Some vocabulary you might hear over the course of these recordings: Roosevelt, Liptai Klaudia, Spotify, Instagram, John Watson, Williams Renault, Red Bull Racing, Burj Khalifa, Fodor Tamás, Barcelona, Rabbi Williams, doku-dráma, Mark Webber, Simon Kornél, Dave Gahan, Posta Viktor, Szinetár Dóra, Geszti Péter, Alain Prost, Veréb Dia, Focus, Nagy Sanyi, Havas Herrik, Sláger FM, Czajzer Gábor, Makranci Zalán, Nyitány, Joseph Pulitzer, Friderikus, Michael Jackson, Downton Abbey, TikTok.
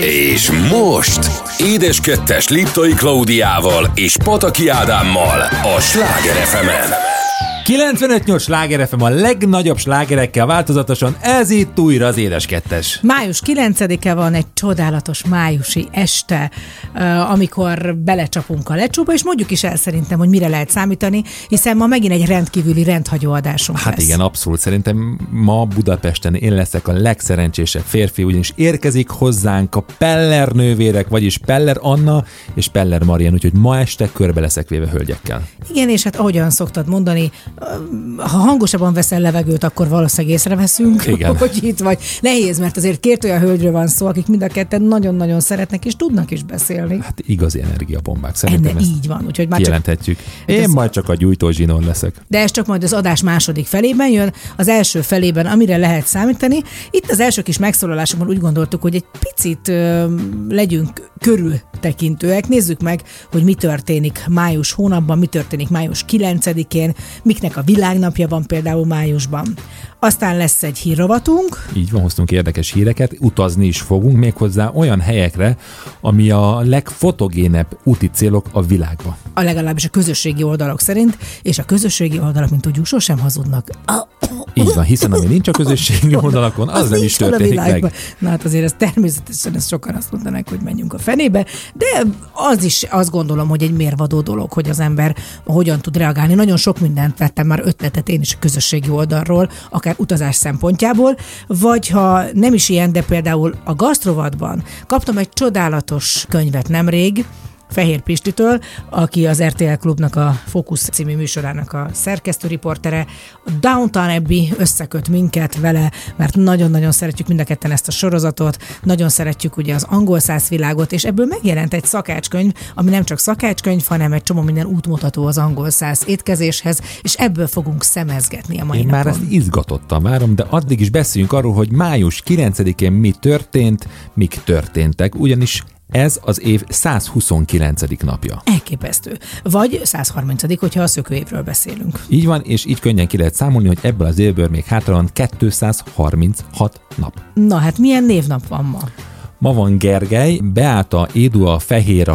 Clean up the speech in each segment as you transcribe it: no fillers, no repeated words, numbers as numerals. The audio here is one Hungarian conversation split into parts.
És most Édes Kettes Liptai Klaudiával és Pataki Ádámmal a Sláger FM-en. 95.8 Sláger FM, a legnagyobb slágerekkel változatosan, ez itt újra az Édes Kettes. Május 9-e van, egy csodálatos májusi este, amikor belecsapunk a lecsóba, és mondjuk is el szerintem, hogy mire lehet számítani, hiszen ma megint egy rendkívüli, rendhagyó adásunk lesz. Hát igen, abszolút. Szerintem ma Budapesten én leszek a legszerencsésebb férfi, ugyanis érkezik hozzánk a Peller nővérek, vagyis Peller Anna és Peller Marian, úgyhogy ma este körbe leszek véve hölgyekkel. Igen, és hát ahogyan szoktad mondani, ha hangosabban veszel levegőt, akkor valószínűleg észreveszünk, hogy itt vagy. Nehéz, mert azért két olyan hölgyről van szó, akik mind a ketten nagyon-nagyon szeretnek és tudnak is beszélni. Hát igazi energiabombák, szerintem enne így van, úgyhogy már kijelenthetjük. Én majd csak a gyújtózsinón leszek. De ez csak majd az adás második felében jön, az első felében, amire lehet számítani. Itt az első kis megszólalásomban úgy gondoltuk, hogy egy picit legyünk körültekintőek. Nézzük meg, hogy mi történik május hónapban, mi történik május 9-én, miknek a világnapja van például májusban. Aztán lesz egy hírrovatunk. Így van, hoztunk érdekes híreket, utazni is fogunk, méghozzá olyan helyekre, ami a legfotogénebb úti célok a világban. A legalábbis a közösségi oldalak szerint, és a közösségi oldalak, mint tudjuk, sosem hazudnak. Így van, hiszen ami nincs a közösségi oldalakon, az nem is történik meg. Na hát azért ez természetesen, ezt sokan azt mondanak, hogy menjünk a fenébe, de az is, azt gondolom, hogy egy mérvadó dolog, hogy az ember hogyan tud reagálni. Nagyon sok mindent vettem már ötletet én is a közösségi oldalról, akár utazás szempontjából, vagy ha nem is ilyen, de például a gasztrovatban kaptam egy csodálatos könyvet nemrég, Fehér Pistitől, aki az RTL Klubnak a Focus című műsorának a szerkesztőriportere. A Downton Abbey összeköt minket vele, mert nagyon-nagyon szeretjük mind a ketten ezt a sorozatot, nagyon szeretjük ugye az angol száz világot, és ebből megjelent egy szakácskönyv, ami nem csak szakácskönyv, hanem egy csomó minden útmutató az angol száz étkezéshez, és ebből fogunk szemezgetni a mai napon. Én már ezt izgatottan várom, de addig is beszéljünk arról, hogy május 9-én mi történt, mik történtek, ugyanis ez az év 129. napja. Elképesztő. Vagy 130. hogyha a szökőévről beszélünk. Így van, és így könnyen ki lehet számolni, hogy ebből az évből még hátra van 236 nap. Na hát milyen névnap van ma? Ma van Gergely, Beáta, Édu a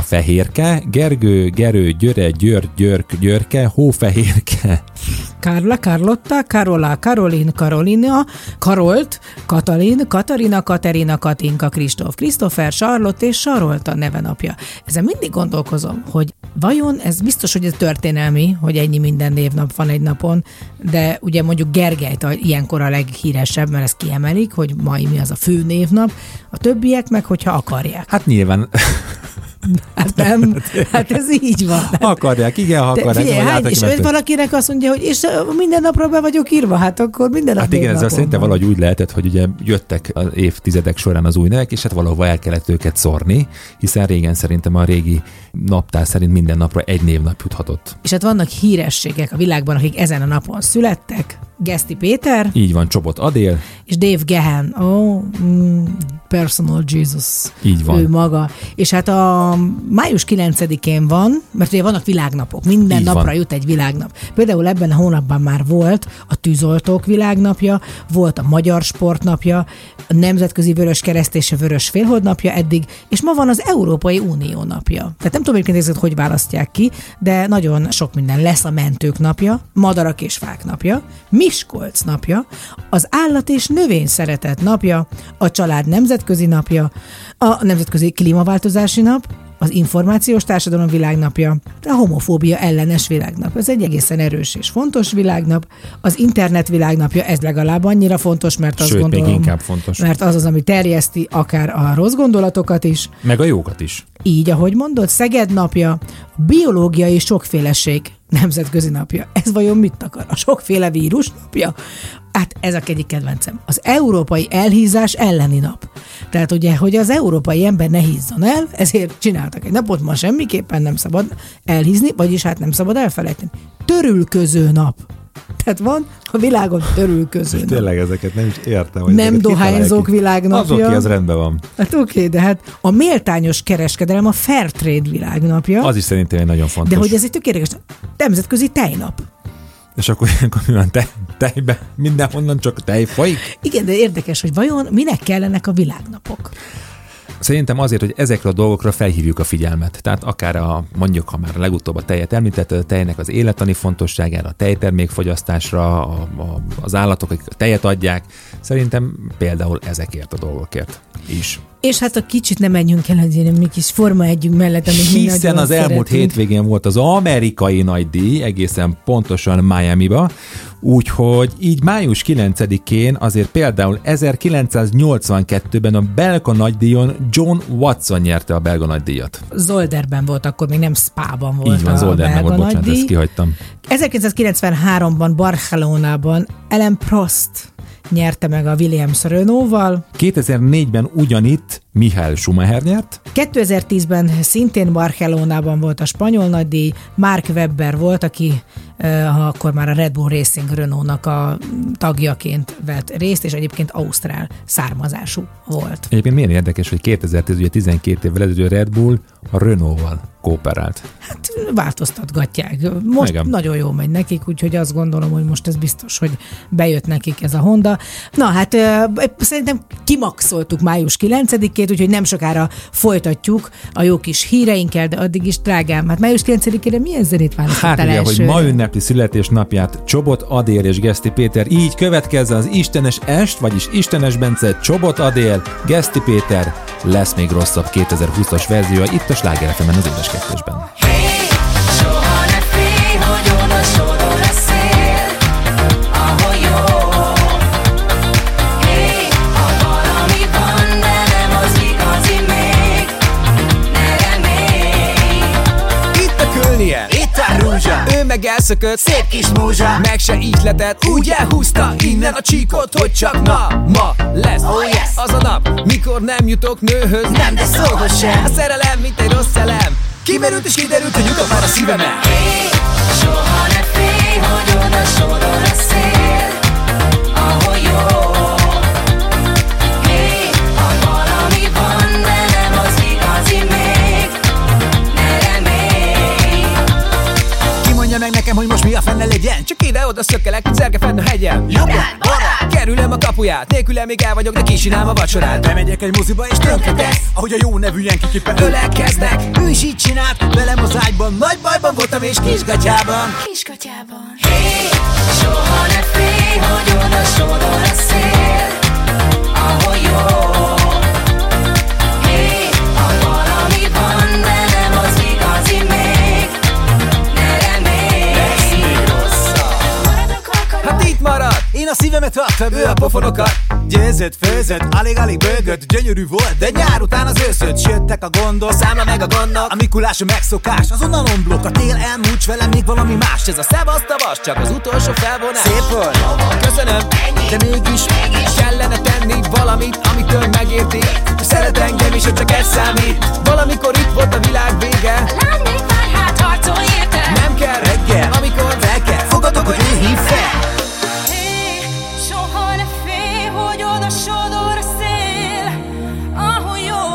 Fehérke, Gergő, Gerő, Györe, György, Györk, Györke, Hófehérke. Kárla, Kárlotta, Karolá, Karolin, Karolina, Karolt, Katalin, Katarina, Katerina, Katinka, Kristóf, Krisztófer, Sarlott és Sarolta neve napja. Ezen mindig gondolkozom, hogy vajon ez biztos, hogy ez történelmi, hogy ennyi minden névnap van egy napon, de ugye mondjuk Gergelyt ilyenkor a leghíresebb, mert ezt kiemelik, hogy mai mi az a fő névnap, a többiek meg, hogyha akarják. Hát nyilván... Hát nem, hát ez így van. Nem. Akarják, igen, ha akarják. Figyelj, hány, és valakinek azt mondja, hogy és minden napra be vagyok írva, hát akkor minden nap. Hát igen, ezzel szerintem valahogy úgy lehetett, hogy ugye jöttek az évtizedek során az új nevek, és hát valahova el kellett őket szórni, hiszen régen szerintem a régi naptár szerint minden napra egy névnap juthatott. És hát vannak hírességek a világban, akik ezen a napon születtek. Geszti Péter. Így van, Csobot Adél. És Dave Gahan. Personal Jesus. Így van. Ő maga. És hát a május 9-én van, mert ugye vannak világnapok. Minden így napra van. Jut egy világnap. Például ebben a hónapban már volt a tűzoltók világnapja, volt a magyar sportnapja, a nemzetközi vöröskereszt és a vörös félholdnapja eddig, és ma van az Európai Unió napja. Tehát nem tudom egyébként, hogy választják ki, de nagyon sok minden lesz: a mentők napja, madarak és fák napja, Miskolc napja, az állat és növény szeretet napja, a család nemzetközi napja, a nemzetközi klímaváltozási nap, az információs társadalom világnapja, a homofóbia ellenes világnap. Ez egy egészen erős és fontos világnap. Az internet világnapja, ez legalább annyira fontos, mert azt gondolom, még inkább fontos. Mert az az, ami terjeszti akár a rossz gondolatokat is. Meg a jókat is. Így, ahogy mondod, Szeged napja, biológiai sokféleség nemzetközi napja. Ez vajon mit akar? A sokféle vírus napja? Hát ez a egyik kedvencem. Az európai elhízás elleni nap. Tehát ugye, hogy az európai ember ne hízzon el, ezért csináltak egy napot, ma semmiképpen nem szabad elhízni, vagyis hát nem szabad elfelejteni. Törülköző nap. Tehát van a világon törülköző nap. Tényleg ezeket nem is értem. Nem dohányzók világnapja. Azok, ki az rendben van. Hát oké, de hát a méltányos kereskedelem, a Fairtrade világnapja. Az is szerintem nagyon fontos. De hogy ez egy tök érdekes nemzetközi tejnap. És akkor ilyenkor mi van, tejbe? Mindenhonnan csak tej folyik? Igen, de érdekes, hogy vajon minek kellenek a világnapok? Szerintem azért, hogy ezekre a dolgokra felhívjuk a figyelmet. Tehát akár mondjuk, ha már legutóbb a tejet említett, a tejnek az élettani fontosságára, a tejtermékfogyasztásra, az állatok, akik a tejet adják. Szerintem például ezekért a dolgokért is. És hát a kicsit nem menjünk el azért, mi kis Forma együnk mellett, amit mi nagyon szeretünk. Hiszen az elmúlt hétvégén volt az amerikai nagydíj, egészen pontosan Miamiba, úgyhogy így május 9-én azért például 1982-ben a belga nagydíjon John Watson nyerte a belga nagydíjat. Zolderben volt akkor, még nem Spában volt. Így van, Zolderben volt, bocsánat, ezt kihagytam. 1993-ban Barcelonában Alain Prost nyerte meg a Williams Renault-val. 2004-ben ugyanitt Michael Schumacher nyert. 2010-ben szintén Barcelonában volt a spanyol nagydíj, Mark Webber volt, aki akkor már a Red Bull Racing Renault-nak a tagjaként vett részt, és egyébként ausztrál származású volt. Egyébként milyen érdekes, hogy 2010, ugye 12 évvel ezelőtt a Red Bull a Renault-val kooperált. Hát változtatgatják. Most igen, nagyon jól megy nekik, úgyhogy azt gondolom, hogy most ez biztos, hogy bejött nekik ez a Honda. Na hát szerintem kimaxoltuk május 9-ét, úgyhogy nem sokára folytatjuk a jó kis híreinkkel, de addig is, drágám, hát május 9-ére milyen zenét választottál elsőre? Hát ugye, hogy ma ünnepli születésnapját Csobot Adél és Geszti Péter, így következzen az Istenes Est, vagyis Istenes Bence, Csobot Adél, Geszti Péter, lesz még rosszabb 2020-as verziója itt a Sláger FM-en az édes kettősben. Hey, soha ne félj, hogy oda sodor a szél, ahol jó. Hey, ha valami van, de nem az igazi még, ne remélj. Itt a Kölnie, itt a Rúzsa, ő meg elszökött, szép kis múzsa, meg se ihletett, úgy elhúzta innen a csíkot, hogy csak ma lesz. Oh yes. Az a nap, mikor nem jutok nőhöz, nem, de szóhoz sem. A szerelem, mint egy rossz elem, kimerült és kiderült, hogy jutott már a szívemel. Hey, soha ne félj, hogy oda sodor a szél, ahol jó. Hey, ha valami van, de nem az igazi még, ne remélj. Ki mondja meg nekem, hogy most mi a fenne legyen? Csak ide-oda szökkelek, zerge fenn a hegyen. Jobban, barát, kerülöm a kapuját, nélkülem még el vagyok, de kisinálom a vacsorát. Bemegyek egy moziba és tönkretesz, ahogy a jó nevű ilyenki kipen ölelkeznek. Ő is így csinált, velem az ágyban, nagy bajban voltam és kisgatyában. Kisgatyában. Hey, soha ne félj, hogy oda sodor a szél, ahol jó. Hey, ha valami van, de nem az igazi még, ne remélj. Lesz még rosszabb. Maradok akarod. Hát itt marad. Én a szívemet adtam, ő a pofonokat. Győzött, főzött, alig-alig bőgött. Gyönyörű volt, de nyár után az őszött. Jöttek a gondol, számla meg a gondok. A Mikulásom megszokás, azonnal omblok. A tél elmúlts velem, még valami más. Ez a szevasztavas, csak az utolsó felvonás. Szép volt, köszönöm, de mégis kellene tenni valamit, amitől megérti. Szeret engem is, hogy csak ez számít. Valamikor itt volt a világ vége. A lány még már hát harcol érte. Nem kell reggel, amikor reggel. Fogadok, hogy ő hív fel. Sodor a szél, ahol jó.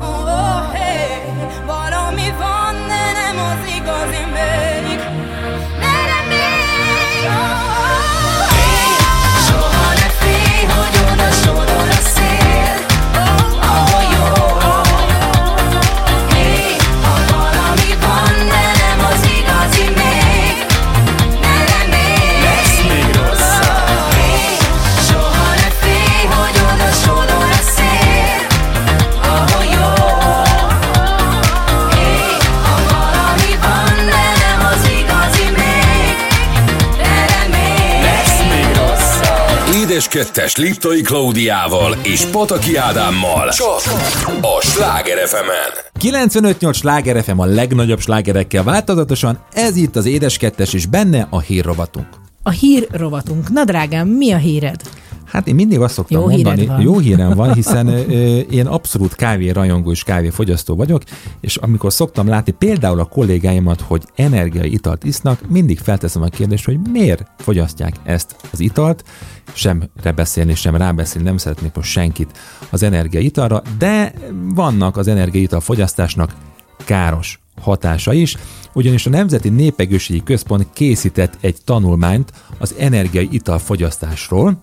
Oh, hey. Valami van, de nem az igazi még, ne remény. Oh, hey. Soha ne félj, hogy oda sodor a szél, ahol jó. Hey. Ha valami van, de nem az igazi még, ne remény. Lesz még rosszabb. Édes kettes Liptai Klaudiával és Pataki Ádámmal csak a Sláger FM-en. 95.8 Sláger FM a legnagyobb slágerekkel változatosan, ez itt az Édes kettes és benne a hírrovatunk. A hírrovatunk. Na drágám, mi a híred? Hát én mindig azt szoktam mondani, jó hírem van, hiszen én abszolút kávérajongó és kávéfogyasztó vagyok, és amikor szoktam látni például a kollégáimat, hogy energiai italt isznak, mindig felteszem a kérdést, hogy miért fogyasztják ezt az italt, semre beszélni, sem rábeszélni, nem szeretnék most senkit az energiai italra, de vannak az energiai ital fogyasztásnak káros hatása is, ugyanis a Nemzeti Népegészségügyi Központ készített egy tanulmányt az energiai italfogyasztásról,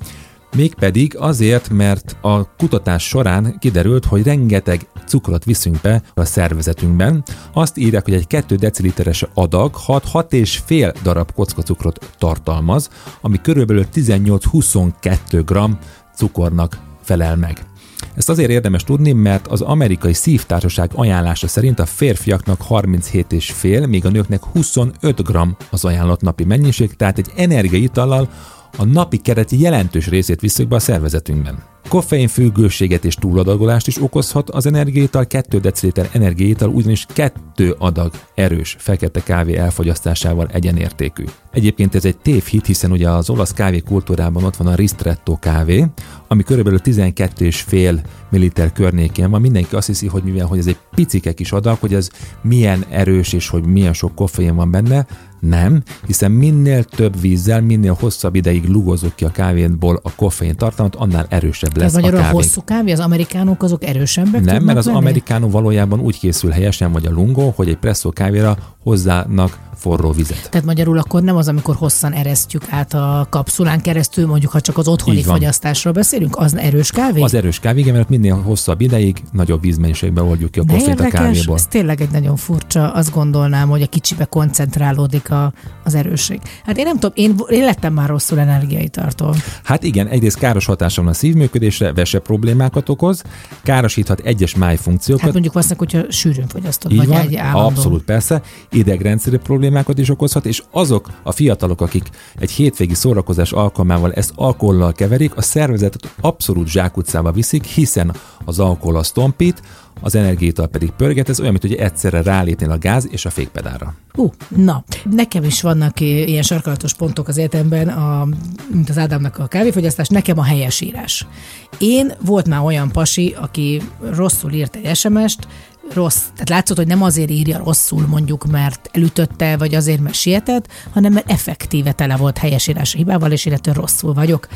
Mégpedig azért, mert a kutatás során kiderült, hogy rengeteg cukrot viszünk be a szervezetünkben. Azt írják, hogy egy 2 deciliteres adag 6,5 darab kockacukrot tartalmaz, ami körülbelül 18-22 g cukornak felel meg. Ezt azért érdemes tudni, mert az amerikai szívtársaság ajánlása szerint a férfiaknak 37,5, még a nőknek 25 g az ajánlott napi mennyiség, tehát egy energiaitallal a napi keret jelentős részét visszük be a szervezetünkben. Koffeinfüggőséget és túladagolást is okozhat az energiaital, 2 deciliter energiaital ugyanis 2 adag erős fekete kávé elfogyasztásával egyenértékű. Egyébként ez egy tévhit, hiszen ugye az olasz kávékultúrában ott van a ristretto kávé, ami körülbelül 12,5 milliliter környékén van. Mindenki azt hiszi, hogy mivel hogy ez egy picike kis adag, hogy ez milyen erős és hogy milyen sok koffein van benne. Nem, hiszen minél több vízzel, minél hosszabb ideig lugozzuk ki a kávéból a koffein tartalmat, annál erősebb lesz a kávé. Tehát hosszú kávé, az amerikánok azok erősebbek? Nem, mert az amerikánó valójában úgy készül helyesen, vagy a lungo, hogy egy presszó kávéra hozzának forró vizet. Tehát magyarul akkor nem az, amikor hosszan eresztjük át a kapszulán keresztül, mondjuk ha csak az otthoni fogyasztásról beszélünk, az erős kávé? Az erős kávé, igen, mert minél hosszabb ideig, nagyobb vízmennyiségben oldjuk ki a koffeint a kávéból. Ez tényleg egy nagyon furcsa, azt gondolnám, hogy a kicsibe koncentrálódik az erősség. Hát én nem tudom, én lettem már rosszul energiaitartól. Hát igen, egyrészt káros hatása van a szívműködésre, vese problémákat okoz, károsíthat egyes májfunkciókat. Hát mondjuk vesznek, hogyha sűrűn fogyasztod, így vagy egy állandó. Abszolút persze, idegrendszeri problémákat is okozhat, és azok a fiatalok, akik egy hétvégi szórakozás alkalmával ezt alkohollal keverik, a szervezetet abszolút zsákutcába viszik, hiszen az alkohol az tompít, az energiaital pedig pörget, ez olyan, mint hogy egyszerre rálépnél a gáz és a fékpedálra. Na, nekem is vannak ilyen sarkalatos pontok az életemben, mint az Ádámnak a kávéfogyasztás, nekem a helyesírás. Én volt már olyan pasi, aki rosszul írt egy SMS-t, tehát látszott, hogy nem azért írja rosszul mondjuk, mert elütötte, vagy azért, mert sietett, hanem mert effektíve tele volt helyesírási hibával, és illetve rosszul vagyok.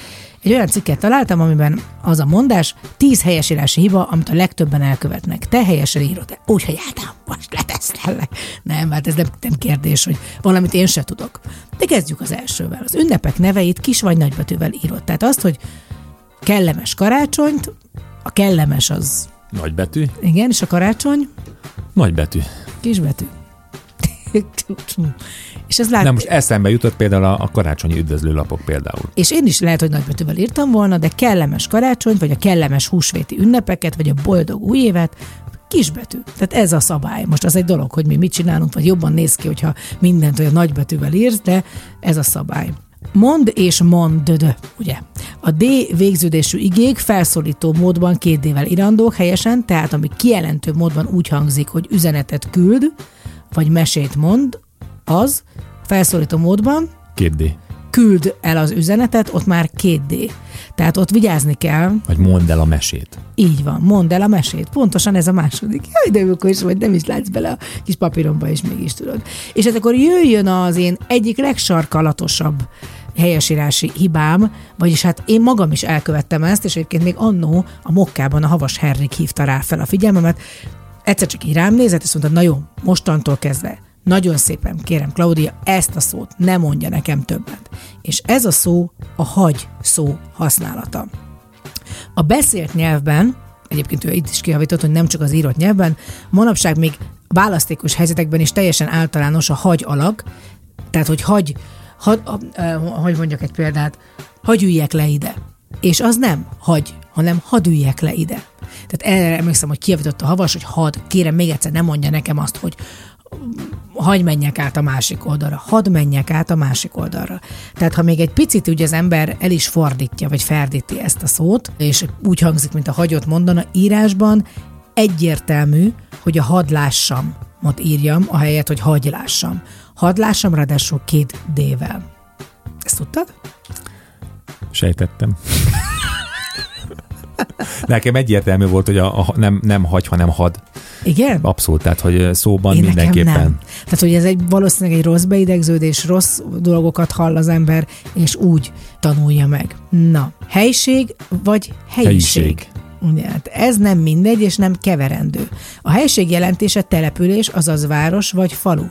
Egy olyan cikket találtam, amiben az a mondás, 10 helyesírási hiba, amit a legtöbben elkövetnek. Te helyesen írod, úgyhogy Ádám, most leteszlellek. Nem, hát ez nem kérdés, hogy valamit én se tudok. De kezdjük az elsővel. Az ünnepek neveit kis vagy nagybetűvel írod. Tehát azt, hogy kellemes karácsonyt, a kellemes az... Nagybetű. Igen, és a karácsony? Nagybetű. Kisbetű. És ez most eszembe jutott például a karácsonyi üdvözlőlapok például. És én is lehet, hogy nagybetűvel írtam volna, de kellemes karácsony, vagy a kellemes húsvéti ünnepeket, vagy a boldog újévet, kisbetű. Tehát ez a szabály. Most az egy dolog, hogy mi mit csinálunk, vagy jobban néz ki, hogyha mindent olyan nagybetűvel írsz, de ez a szabály. Mond és mondöd, ugye? A D végződésű igék felszólító módban 2 D-vel irandók helyesen, tehát ami kijelentő módban úgy hangzik, hogy üzenetet küld, vagy mesét mond, az felszólító módban 2 D. Küld el az üzenetet, ott már 2 D. Tehát ott vigyázni kell. Vagy mondd el a mesét. Így van, mondd el a mesét. Pontosan ez a második. Jaj, de akkor is vagy, nem is látsz bele a kis papíromba, és mégis tudod. És ez akkor jöjjön az én egyik legsarkalatosabb helyesírási hibám, vagyis hát én magam is elkövettem ezt, és egyébként még annó a Mokkában a Havas Herrik hívta rá fel a figyelmemet. Egyszer csak így rám nézett, és mondta, na jó, mostantól kezdve. Nagyon szépen kérem, Klaudia, ezt a szót ne mondja nekem többet. És ez a szó a hagy szó használata. A beszélt nyelvben, egyébként ő itt is kijavított, hogy nem csak az írott nyelvben, manapság még választékos helyzetekben is teljesen általános a hagy alak, tehát hogy hogy mondjak egy példát, hagy üljek le ide. És az nem hagy, hanem hadd üljek le ide. Tehát erre emlékszem, hogy kijavított a Havas, hogy hadd, kérem, még egyszer ne mondja nekem azt, hogy hadd menjek át a másik oldalra, hadd menjek át a másik oldalra. Tehát ha még egy picit ugye az ember el is fordítja, vagy ferdíti ezt a szót, és úgy hangzik, mint a hagyot mondana, írásban egyértelmű, hogy a hadd lássam, ott írjam, ahelyett, hogy hadd lássam. Hadd lássam, ráadásul 2 D-vel. Ezt tudtad? Sejtettem. Nekem egyértelmű volt, hogy nem hagy, hanem had. Igen? Abszolút, tehát hogy szóban én mindenképpen. Nem. Tehát, hogy ez valószínűleg egy rossz beidegződés, rossz dolgokat hall az ember, és úgy tanulja meg. Na, helység vagy helyiség? Ugye, ez nem mindegy, és nem keverendő. A helység jelentése település, azaz város vagy falu.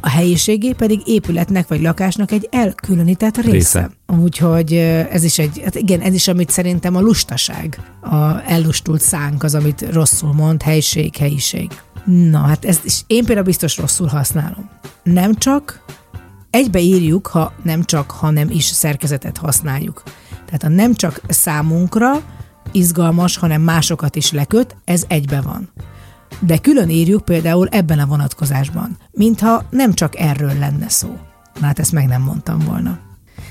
A helyiségé pedig épületnek vagy lakásnak egy elkülönített része. Úgyhogy ez is egy, hát igen, ez is, amit szerintem a lustaság, a ellustult szánk az, amit rosszul mond, helység, helyiség. Na, hát ezt is én például biztos rosszul használom. Nem csak, egybe írjuk, ha nem csak, hanem is szerkezetet használjuk. Tehát a nem csak számunkra izgalmas, hanem másokat is leköt, ez egybe van. De külön írjuk például ebben a vonatkozásban, mintha nem csak erről lenne szó. Na, hát ezt meg nem mondtam volna.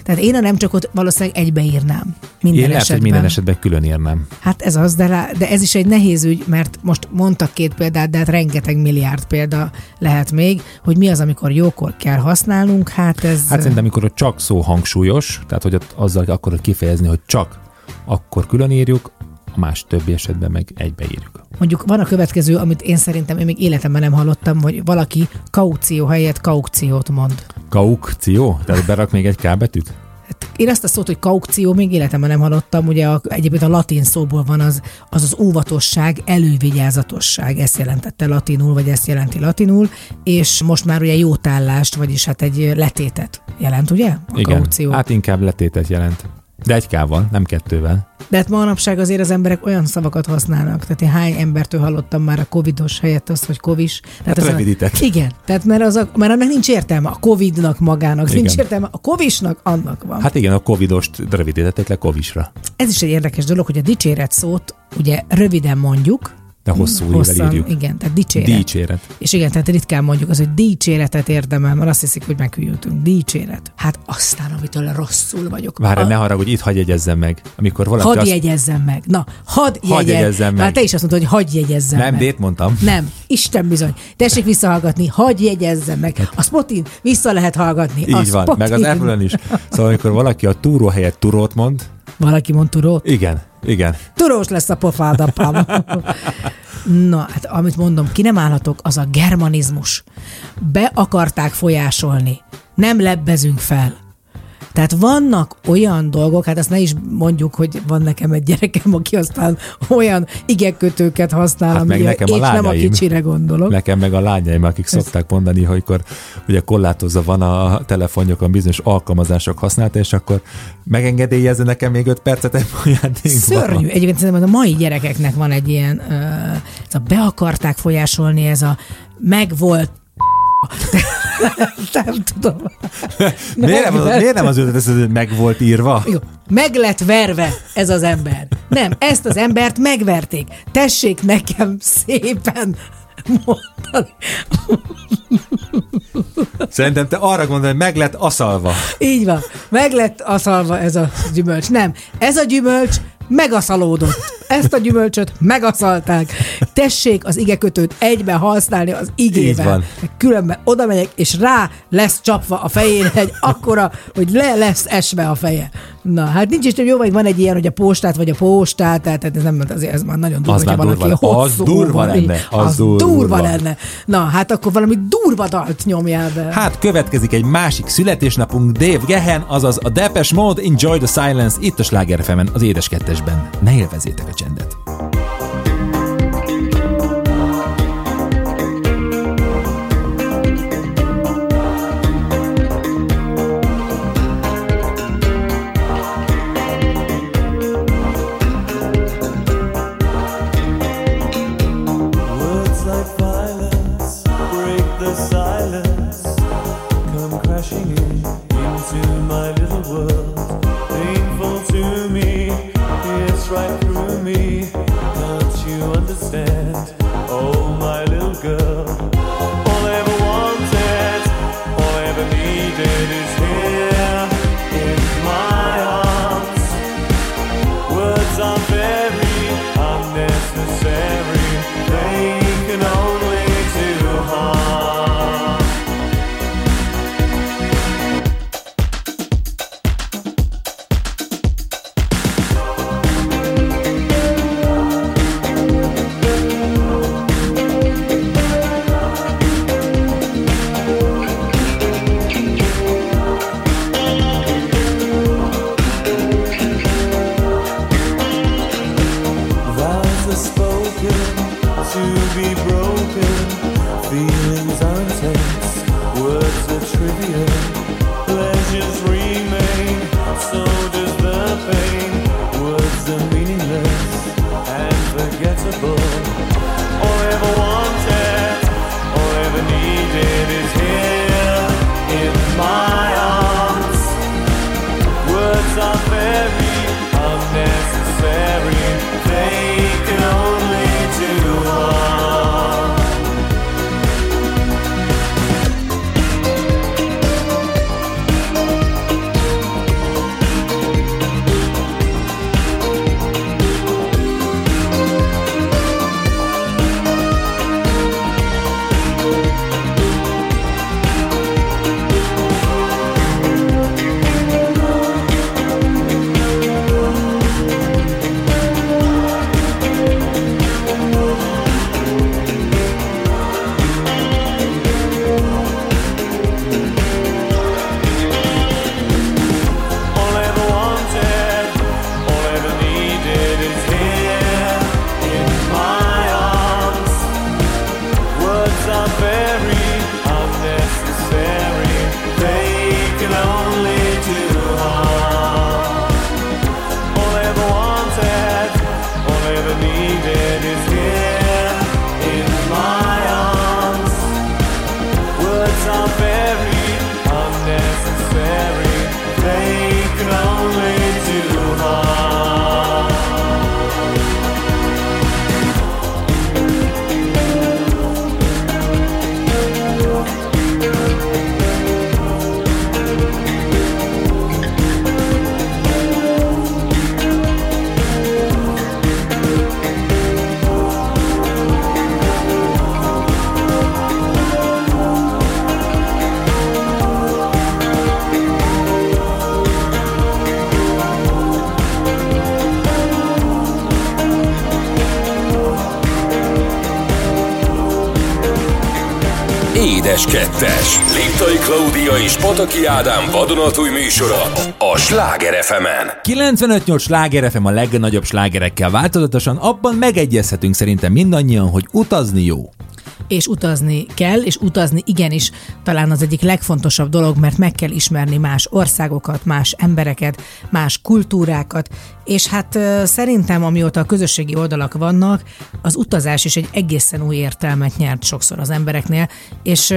Tehát én a nem csakot valószínűleg egybe írnám. Minden én lehet, esetben. Hogy minden esetben külön írnám. Hát ez az, de ez is egy nehéz ügy, mert most mondtak két példát, de hát rengeteg milliárd példa lehet még, hogy mi az, amikor jókor kell használnunk, hát ez... Hát szerintem, amikor a csak szó hangsúlyos, tehát hogy azzal akarod kifejezni, hogy csak, akkor külön írjuk, a más többi esetben meg egybe írjuk. Mondjuk van a következő, amit én szerintem én még életemben nem hallottam, hogy valaki kaució helyett kaukciót mond. Kaukció? Tehát berak még egy K betűt? Én azt a szót, hogy kaukció, még életemben nem hallottam, ugye egyébként a latin szóból van az óvatosság, elővigyázatosság, ezt jelentette latinul, vagy ezt jelenti latinul, és most már ugye jótállást, vagyis hát egy letétet jelent, ugye? A igen, kaució. Hát inkább letétet jelent. De egy K-val, nem kettővel. De hát manapság azért az emberek olyan szavakat használnak. Tehát én hány embertől hallottam már a covidos helyett azt, hogy kovis. Tehát hát rövidített. Igen, tehát mert annak nincs értelme. A covidnak magának igen. Nincs értelme. A kovisnak annak van. Hát igen, a covidost rövidítették le kovisra. Ez is egy érdekes dolog, hogy a dicséret szót ugye röviden mondjuk, de hosszú írjuk. Igen, tehát dicséret. És igen, tehát ritkán mondjuk az, hogy dicséretet érdemel, mert azt hiszik, hogy meghűltünk. Dicséret. Hát aztán, amitől rosszul vagyok. Várj, ne haragudj, itt hadd jegyezzem meg. Amikor valaki jegyezzem meg. Na, hadd jegyezzem meg. Hát te is azt mondtad, hogy hadd jegyezzem meg. Nem, dét mondtam. Nem, Isten bizony. Tessék visszahallgatni, hadd jegyezzem meg. A Spotin vissza lehet hallgatni. Így van, Spotin. Meg az Apple-en is. Szóval, amikor valaki a túró helyett turót mond. Valaki mond turót? Igen. Turós lesz a pofád, apám. Na, hát amit mondom, ki nem állhatok, az a germanizmus. Be akarták folyásolni. Nem lebbezünk fel. Tehát vannak olyan dolgok, hát azt ne is mondjuk, hogy van nekem egy gyerekem, aki aztán olyan igekötőket használ, hát amire én nem a kicsire gondolok. Nekem meg a lányaim, akik szokták mondani, hogy ugye korlátozva van a telefonjukon bizonyos alkalmazások használata, és akkor megengedélyezze nekem még 5 percet ebből játékban. Szörnyű. Egyébként szerintem a mai gyerekeknek van egy ilyen, ez a be akarták folyásolni, ez a megvolt. Nem tudom. Miért nem az ötlet, hogy meg volt írva? Jó. Meg lett verve ez az ember. Nem, ezt az embert megverték. Tessék nekem szépen mondani. Szerintem te arra gondolod, hogy meg lett aszalva. Így van. Meg lett aszalva ez a gyümölcs. Nem, ez a gyümölcs megaszalódott. Ezt a gyümölcsöt megaszalták. Tessék az igekötőt egyben használni az igével. Különben oda megyek, és rá lesz csapva a fejére egy akkora, hogy le lesz esve a feje. Na, hát nincs is, hogy jó, vagy van egy ilyen, hogy a postát, tehát ez, nem, azért ez már nagyon durva, hogy valaki hosszú. Az durva lenne. Na, hát akkor valami durva dalt nyomjál be. Hát következik egy másik születésnapunk, Dave Gahan, azaz a Depeche Mode, Enjoy the Silence, itt a Sláger FM-en, az Édes Kettesben. Ne élvezzétek a csendet. Spoken to be broken, feelings untense, words are trivial, pleasures remain, so does the pain, words are meaningless and forgettable, all ever wanted, all ever needed is here in my arms, words are very unnecessary, they can only do harm. Kettes. Liptai Klaudia és Pataki Ádám vadonatúj műsora a Sláger FM-en. 95.8 Sláger FM a legnagyobb slágerekkel változatosan, abban megegyezhetünk szerintem mindannyian, hogy utazni jó. És utazni kell, és utazni igenis talán az egyik legfontosabb dolog, mert meg kell ismerni más országokat, más embereket, más kultúrákat, és hát szerintem amióta a közösségi oldalak vannak, az utazás is egy egészen új értelmet nyert sokszor az embereknél, és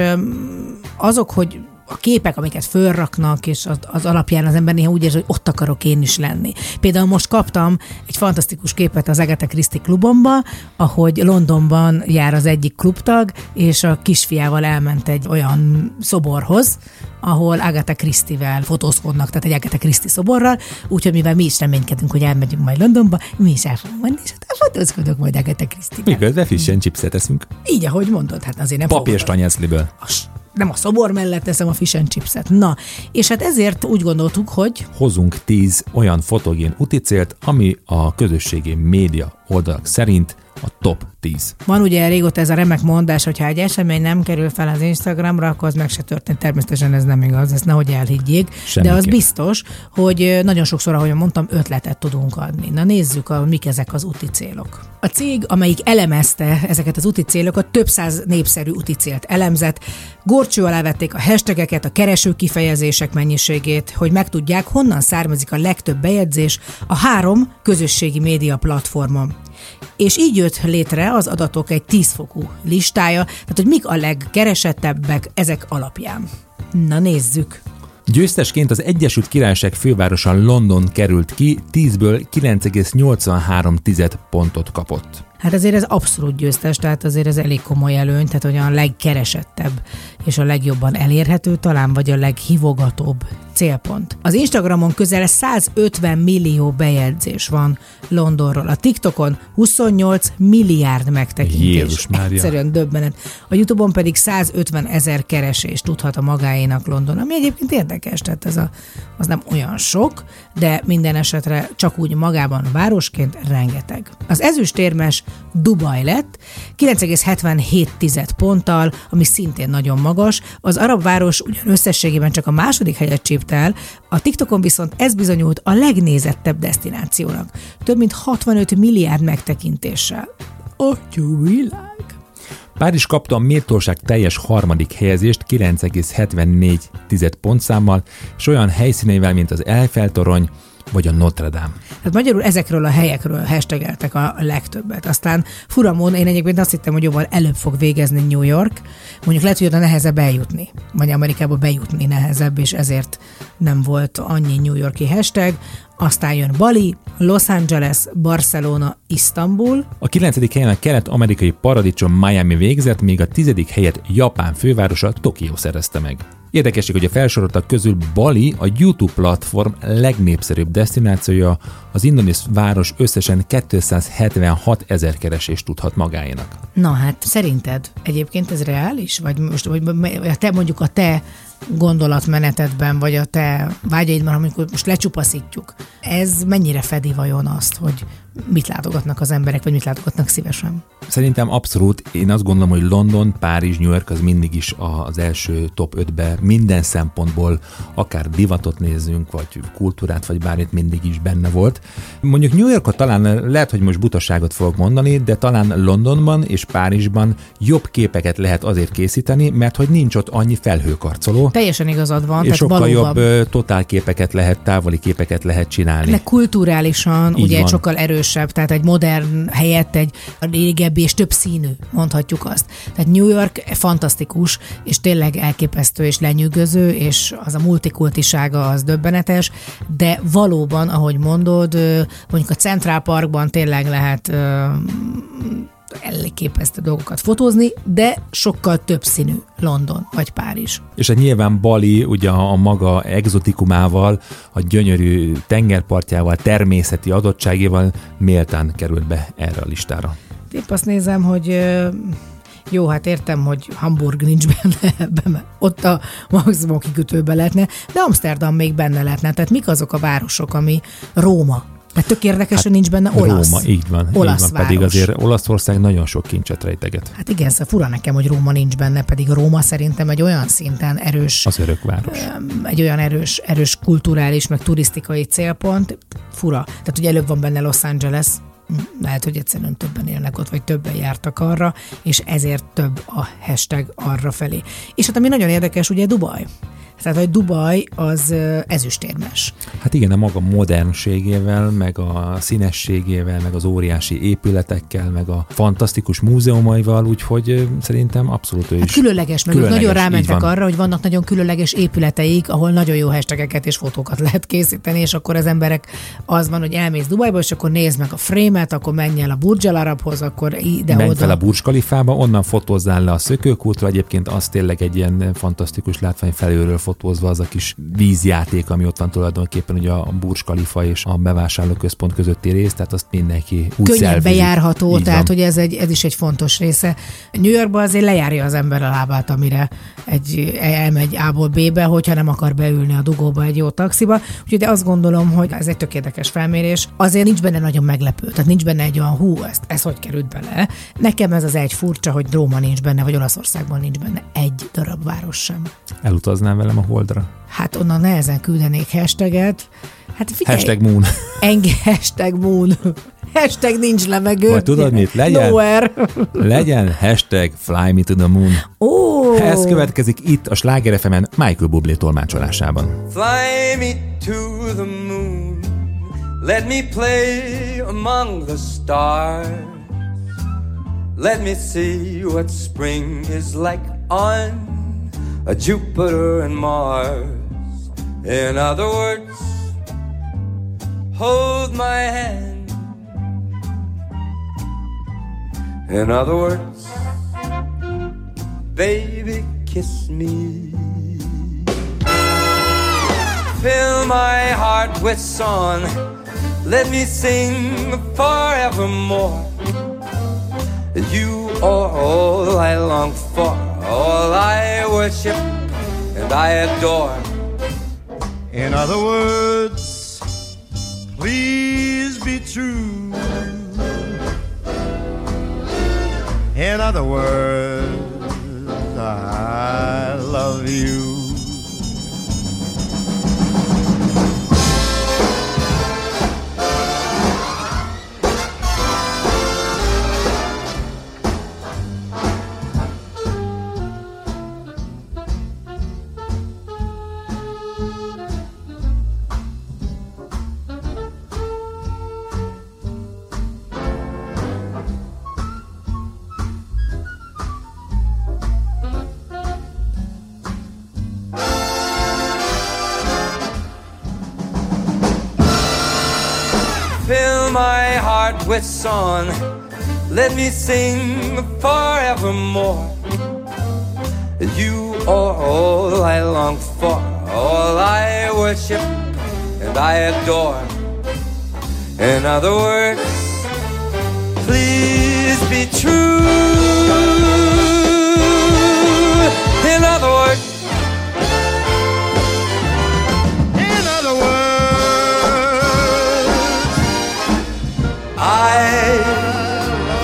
azok, hogy a képek, amiket fölraknak, és az alapján az ember néha úgy érzi, hogy ott akarok én is lenni. Például most kaptam egy fantasztikus képet az Agatha Christie klubomba, ahogy Londonban jár az egyik klubtag, és a kisfiával elment egy olyan szoborhoz, ahol Agatha Christie-vel fotózkodnak, tehát egy Agatha Christie szoborral, úgyhogy mivel mi is reménykedünk, hogy elmegyünk majd Londonba, mi is el fogunk menni, és hát fotózkodok majd Agatha Christie-vel. Mikor de fish and chipset eszünk. Így, ahogy mondod, hát azért nem fogod. Papírstanyeszliből. Nem a szobor mellett teszem a fish and chipset. Na, és hát ezért úgy gondoltuk, hogy hozunk 10 olyan fotogén uticélt, ami a közösségi média oldalak szerint a top 10. Van ugye régóta ez a remek mondás, hogyha egy esemény nem kerül fel az Instagramra, akkor az meg se történt. Természetesen ez nem igaz, ezt nehogy elhiggyék. Semmiképp. De az biztos, hogy nagyon sokszor, ahogy mondtam, ötletet tudunk adni. Na nézzük, mik ezek az úti célok. A cég, amelyik elemezte ezeket az úti célokat, több száz népszerű úti célt elemzett, gorcső alá vették a hashtageket, a kereső kifejezések mennyiségét, hogy megtudják, honnan származik a legtöbb bejegyzés a 3 közösségi média platformon. És így jött létre az adatok egy 10 fokú listája, tehát hogy mik a legkeresettebbek ezek alapján. Na nézzük! Győztesként az Egyesült Királyság fővárosa London került ki, 10-ből 9,83 pontot kapott. Hát azért ez abszolút győztes, tehát azért ez elég komoly előny, tehát olyan a legkeresettebb és a legjobban elérhető talán, vagy a leghívogatóbb célpont. Az Instagramon közel 150 millió bejegyzés van Londonról, a TikTokon 28 milliárd megtekintés. Jézus Mária. Egyszerűen döbbenet. A YouTube-on pedig 150 000 keresés tudhat a magáénak London, ami egyébként érdekes, tehát ez az nem olyan sok, de minden esetre csak úgy magában városként rengeteg. Az ezüstérmes Dubaj lett, 9,77 ponttal, ami szintén nagyon magas. Az arab város ugyan összességében csak a második helyet csípte el, a TikTokon viszont ez bizonyult a legnézettebb desztinációnak. Több mint 65 milliárd megtekintéssel. Atyavilág. Párizs kapta a méltóság teljes harmadik helyezést 9,74 pontszámmal, és olyan helyszíneivel, mint az Eiffel torony vagy a Notre Dame. Hát magyarul ezekről a helyekről hashtageltek a legtöbbet. Aztán furamon én egyébként azt hittem, hogy jóval előbb fog végezni New York. Mondjuk lehet, hogy oda nehezebb eljutni. Vagy Amerikába bejutni nehezebb, és ezért nem volt annyi New York-i hashtag. Aztán jön Bali, Los Angeles, Barcelona, Isztambul. A 9. helyen a kelet-amerikai paradicsom Miami végzett, míg a 10. helyet Japán fővárosa Tokió szerezte meg. Érdekesség, hogy a felsoroltak közül Bali a YouTube platform legnépszerűbb desztinációja, az indonész város összesen 276 000 keresést tudhat magáénak. Na hát, szerinted egyébként ez reális? Vagy most, vagy te mondjuk a te gondolatmenetedben, vagy a te vágyaidban, amikor most lecsupaszítjuk, ez mennyire fedi vajon azt, hogy mit látogatnak az emberek, vagy mit látogatnak szívesen? Szerintem abszolút. Én azt gondolom, hogy London, Párizs, New York az mindig is az első top 5-be minden szempontból, akár divatot nézzünk, vagy kultúrát, vagy bármit mindig is benne volt. Mondjuk New Yorkot talán, lehet, hogy most butaságot fogok mondani, de talán Londonban és Párizsban jobb képeket lehet azért készíteni, mert hogy nincs ott annyi felhőkarcoló. Teljesen igazad van. És sokkal jobb totálképeket lehet, távoli képeket lehet csinálni. De kulturálisan ugye van. Sokkal erős. Tehát egy modern helyett egy régebbi és több színű, mondhatjuk azt. Tehát New York fantasztikus, és tényleg elképesztő és lenyűgöző, és az a multikultisága az döbbenetes, de valóban, ahogy mondod, mondjuk a Central Parkban tényleg lehet elképesztő dolgokat fotózni, de sokkal több színű London vagy Párizs. És hát nyilván Bali ugye a maga egzotikumával, a gyönyörű tengerpartjával, természeti adottságával méltán került be erre a listára. Épp azt nézem, hogy jó, hát értem, hogy Hamburg nincs benne ebben, ott a maximum kikötőben lehetne, de Amsterdam még benne lehetne. Tehát mik azok a városok, ami Róma? Mert tök érdekes, hogy nincs benne olasz. Róma, így van, pedig azért Olaszország nagyon sok kincset rejteget. Hát igen, szóval fura nekem, hogy Róma nincs benne, pedig Róma szerintem egy olyan szinten erős... Az örökváros. Egy olyan erős kulturális, meg turisztikai célpont. Fura. Tehát ugye előbb van benne Los Angeles, lehet, hogy egyszerűen többen élnek ott, vagy többen jártak arra, és ezért több a hashtag arra felé. És hát ami nagyon érdekes, ugye Dubaj. Tehát, hogy Dubaj az ezüstérmes. Hát igen, a maga modernségével, meg a színességével, meg az óriási épületekkel, meg a fantasztikus múzeumaival, úgyhogy szerintem abszolút ő is. Hát különleges, mert nagyon rámentek arra, hogy vannak nagyon különleges épületeik, ahol nagyon jó hashtageket és fotókat lehet készíteni, és akkor az emberek az van, hogy elmész Dubajba, és akkor nézd meg a frame-et, akkor menj el a Burj Al Arabhoz, akkor ide-oda. Menj fel a Burj Khalifába, onnan fotózzál le a Szökőkútra, egyébként az tényleg egy ilyen fantasztikus látvány felülről fotózva, az a kis vízjáték, ami ott van tulajdonképpen ugye a Burj Khalifa és a bevásárlóközpont közötti rész, tehát azt mindenki úgy könnyen bejárható, tehát hogy ez is egy fontos része. New Yorkban azért lejárja az ember a lábát, amire elmegy A-ból B-be, hogyha nem akar beülni a dugóba egy jó taxiba. Úgyhogy azt gondolom, hogy ez egy tök érdekes felmérés. Azért nincs benne nagyon meglepő, tehát nincs benne egy olyan hú, ez hogy került bele. Nekem ez az egy furcsa, hogy Róma nincs benne, vagy Olaszországban nincs benne egy darab város sem. Elutaznám velem a Holdra. Hát onnan nehezen küldenék hashtaget. Hát figyelj. Hashtag moon. Hashtag moon. Hashtag nincs lemegő. Vagy tudod mit? Legyen, nowhere. Legyen hashtag fly me to the moon. Oh. Ez következik itt a Sláger FM-en Michael Bublé tolmácsolásában. Fly me to the moon, let me play among the stars, let me see what spring is like on a Jupiter and Mars. In other words, hold my hand. In other words, baby, kiss me. Fill my heart with song, let me sing forevermore. You are all I long for, all I worship and I adore. In other words, please be true. In other words, I love you. my heart with song. Let me sing forevermore. You are all I long for, all I worship and I adore. In other words, please be true. In other words, I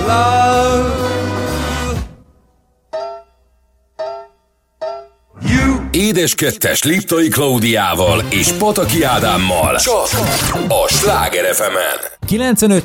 love you. Édes kettes Liptai Klaudiával és Pataki Ádámmal csak a Sláger FM-en.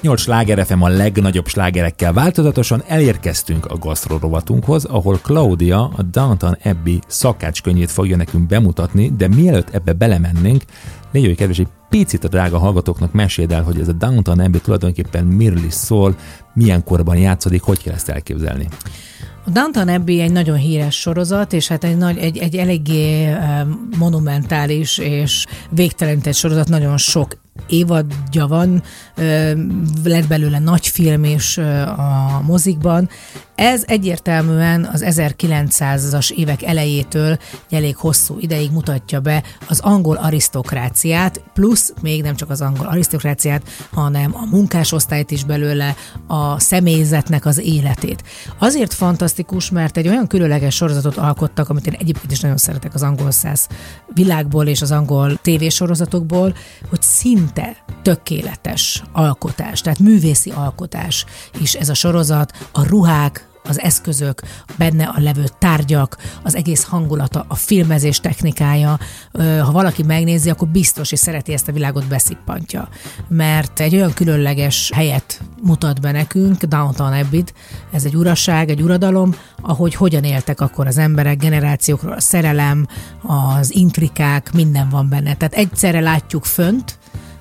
95.8 Sláger FM, a legnagyobb slágerekkel változatosan elérkeztünk a gasztrorobotunkhoz, ahol Klaudia a Downton Abbey szakácskönyvét fogja nekünk bemutatni, de mielőtt ebbe belemennénk, légy olyan kedves, egy picit a drága hallgatóknak meséld el, hogy ez a Downton Abbey tulajdonképpen miről is szól, milyen korban játszódik, hogy kell ezt elképzelni? A Downton Abbey egy nagyon híres sorozat, és hát egy eléggé monumentális és végtelenített sorozat, nagyon sok évadja van, lett belőle nagy film is a mozikban. Ez egyértelműen az 1900-as évek elejétől elég hosszú ideig mutatja be az angol arisztokráciát, plusz még nem csak az angol arisztokráciát, hanem a munkásosztályt is belőle, a személyzetnek az életét. Azért fantasztikus, mert egy olyan különleges sorozatot alkottak, amit én egyébként is nagyon szeretek az angol száz világból és az angol tévésorozatokból, hogy szinte tökéletes alkotás, tehát művészi alkotás is ez a sorozat, a ruhák, az eszközök, benne a levő tárgyak, az egész hangulata, a filmezés technikája. Ha valaki megnézi, akkor biztos, és szereti ezt a világot, beszippantja. Mert egy olyan különleges helyet mutat be nekünk, Downton Abbey-t, ez egy uraság, egy uradalom, ahogy hogyan éltek akkor az emberek, generációkról, a szerelem, az intrikák, minden van benne. Tehát egyszerre látjuk fönt,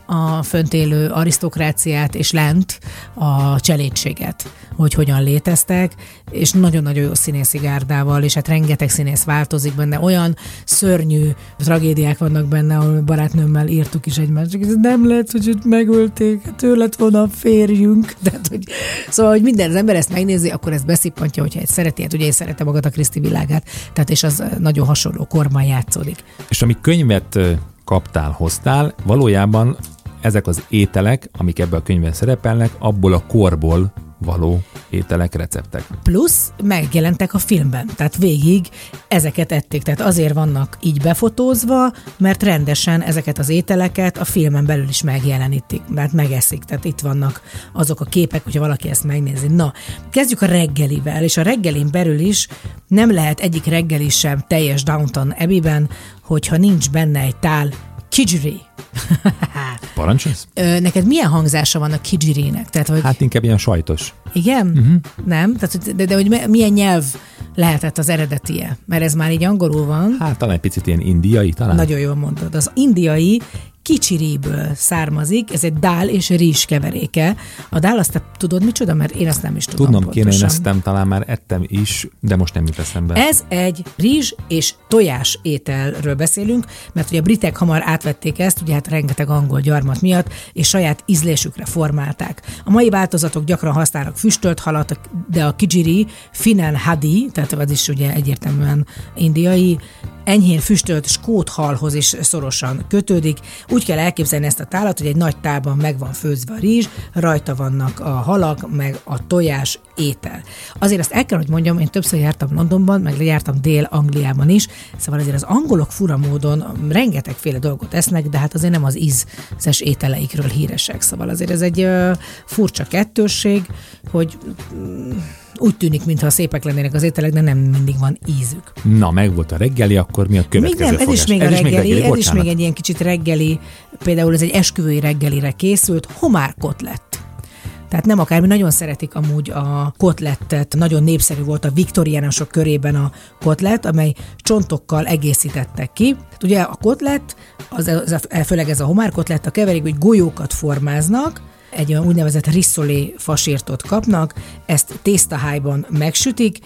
a fönt élő arisztokráciát, és lent a cselédséget, hogy hogyan léteztek, és nagyon-nagyon jó színészi gárdával, és hát rengeteg színész változik benne, olyan szörnyű tragédiák vannak benne, ahol barátnőmmel írtuk is egymást, hogy nem lehet, hogy őt megölték, hát ő lett volna a férjünk. Tehát, hogy, szóval, hogy minden az ember ezt megnézi, akkor ezt beszippantja, hogyha egy szereti, hát ugye én szeretem Agatha Christie világát, tehát és az nagyon hasonló korban játszódik. És ami könyvet kaptál, hoztál, valójában ezek az ételek, amik ebben a könyvben szerepelnek, abból a korból való ételek, receptek. Plusz megjelentek a filmben, tehát végig ezeket ették, tehát azért vannak így befotózva, mert rendesen ezeket az ételeket a filmen belül is megjelenítik, mert megeszik, tehát itt vannak azok a képek, hogyha valaki ezt megnézi. Na, kezdjük a reggelivel, és a reggelin belül is nem lehet egyik reggeli sem teljes Downton Abbey-ben, hogyha nincs benne egy tál kidgeri. Parancsolsz? Neked milyen hangzása van a kidgerinek? Tehát, hogy... Hát inkább ilyen sajtos. Igen? Uh-huh. Nem? Tehát, de hogy milyen nyelv lehetett az eredetie? Mert ez már így angolul van. Hát talán egy picit ilyen indiai talán. Nagyon jól mondod. Az indiai kicsiriből származik, ez egy dál és rizs keveréke. A dál azt te tudod micsoda? Mert én azt nem is tudom. Tudnom kéne, én ezt talán már ettem is, de most nem jut eszembe. Ez egy rizs és tojás ételről beszélünk, mert ugye a britek hamar átvették ezt, ugye hát rengeteg angol gyarmat miatt, és saját ízlésükre formálták. A mai változatok gyakran használnak füstölt halat, de a kidgeri finan hadi, tehát az is ugye egyértelműen indiai, enyhén füstölt skót halhoz is szorosan kötődik. Úgy kell elképzelni ezt a tálat, hogy egy nagy tálban meg van főzve a rizs, rajta vannak a halak, meg a tojás étel. Azért azt el kell, hogy mondjam, én többször jártam Londonban, meg jártam Dél-Angliában is, szóval azért az angolok fura módon rengetegféle dolgot esznek, de hát azért nem az ízes ételeikről híresek. Szóval azért ez egy furcsa kettősség, hogy... Úgy tűnik, mintha szépek lennének az ételek, de nem mindig van ízük. Na, meg volt a reggeli, akkor mi a következő fogás? Ez is még egy ilyen kicsit reggeli, például ez egy esküvői reggelire készült, homárkotlett. Tehát nem akármi, nagyon szeretik amúgy a kotlettet, nagyon népszerű volt a viktoriánusok körében a kotlet, amely csontokkal egészítettek ki. Tehát ugye a kotlet, főleg ez a homárkotlett, a keverék, hogy golyókat formáznak, egy olyan úgynevezett riszolé fasírtot kapnak, ezt tésztahájban megsütik,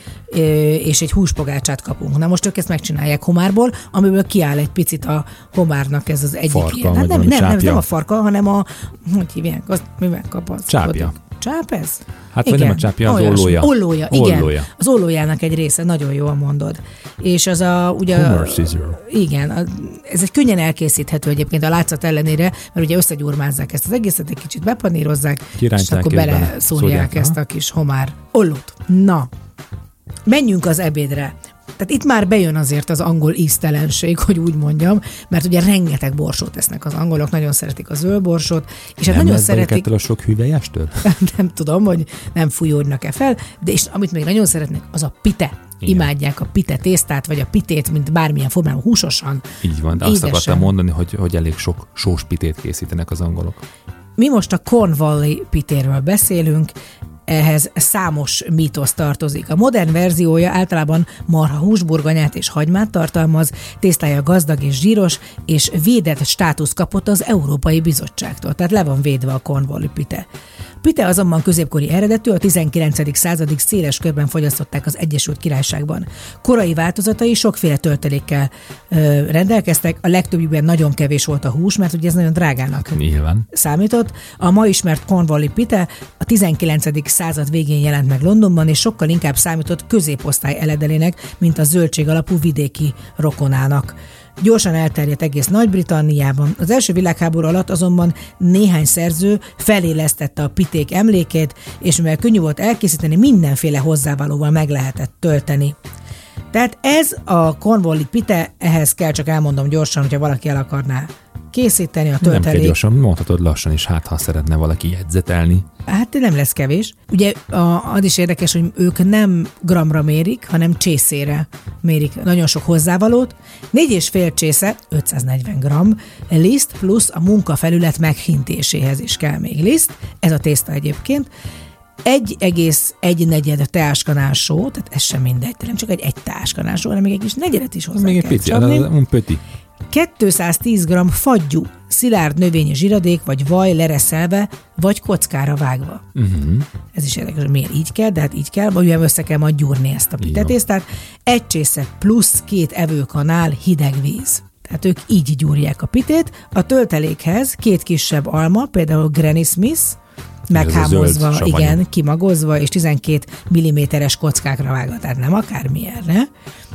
és egy húspogácsát kapunk. Na most ők ezt megcsinálják homárból, amiből kiáll egy picit a homárnak ez az egyik farka, ilyen. Hát nem a farka, hanem a, hogy hívják, azt mivel kap az? Csápja. Csáp ez? Hát igen. Vagy nem a csápja, az ollója. Ollója, igen. Ollója. Az ollójának egy része, nagyon jól mondod. És az a, ugye... Igen, ez egy könnyen elkészíthető egyébként a látszat ellenére, mert ugye összegyurmázzák ezt az egészet, egy kicsit bepanírozzák, és akkor beleszúrják ezt a kis homár ollót. Na, menjünk az ebédre. Tehát itt már bejön azért az angol íztelenség, hogy úgy mondjam, mert ugye rengeteg borsót esznek az angolok, nagyon szeretik a zöld borsót, és hát nagyon szeretik... Nem a sok hüvelyestől? Nem tudom, hogy nem fújódnak-e fel, de és amit még nagyon szeretnek, az a pite. Igen. Imádják a pite tésztát, vagy a pitét, mint bármilyen formában, húsosan. Így van, de azt akartam mondani, hogy elég sok sós pitét készítenek az angolok. Mi most a Cornwalli pitéről beszélünk, ehhez számos mítosz tartozik. A modern verziója általában marha húsburgonyát és hagymát tartalmaz, tésztája gazdag és zsíros, és védett státusz kapott az Európai Bizottságtól, tehát le van védve a cornwalli pite. Pite azonban középkori eredetű, a 19. századig széles körben fogyasztották az Egyesült Királyságban. Korai változatai sokféle töltelékkel rendelkeztek, a legtöbbjükben nagyon kevés volt a hús, mert ugye ez nagyon drágának számított. A ma ismert cornwalli pite a 19. század végén jelent meg Londonban, és sokkal inkább számított középosztály eledelének, mint a zöldség alapú vidéki rokonának. Gyorsan elterjedt egész Nagy-Britanniában. Az első világháború alatt azonban néhány szerző felélesztette a piték emlékét, és mivel könnyű volt elkészíteni, mindenféle hozzávalóval meg lehetett tölteni. Tehát ez a cornwalli pite, ehhez kell csak elmondom gyorsan, hogyha valaki el akarná készíteni a töltelék. Nem kell gyorsan, mondhatod lassan is, hát ha szeretne valaki jegyzetelni. Hát nem lesz kevés. Ugye az is érdekes, hogy ők nem gramra mérik, hanem csészére mérik nagyon sok hozzávalót. 4,5 csésze, 540 g liszt, plusz a munkafelület meghintéséhez is kell még liszt. Ez a tészta egyébként. 1,1 teáskanás só, tehát ez sem mindegy, nem csak egy teáskanás só, hanem még egy kis negyedet is hozzá még kell egy csapni. 210 g faggyú, szilárd növényi zsiradék, vagy vaj lereszelve, vagy kockára vágva. Uh-huh. Ez is érdekes, hogy miért így kell, de hát így kell, vagy össze kell majd gyúrni ezt a pitetésztát. Egy csésze plusz 2 evőkanál hideg víz. Tehát ők így gyúrják a pitét. A töltelékhez 2 kisebb alma, például Granny Smith, meghámozva, igen, kimagozva, és 12 mm-es kockákra vágva, tehát nem akármilyenre.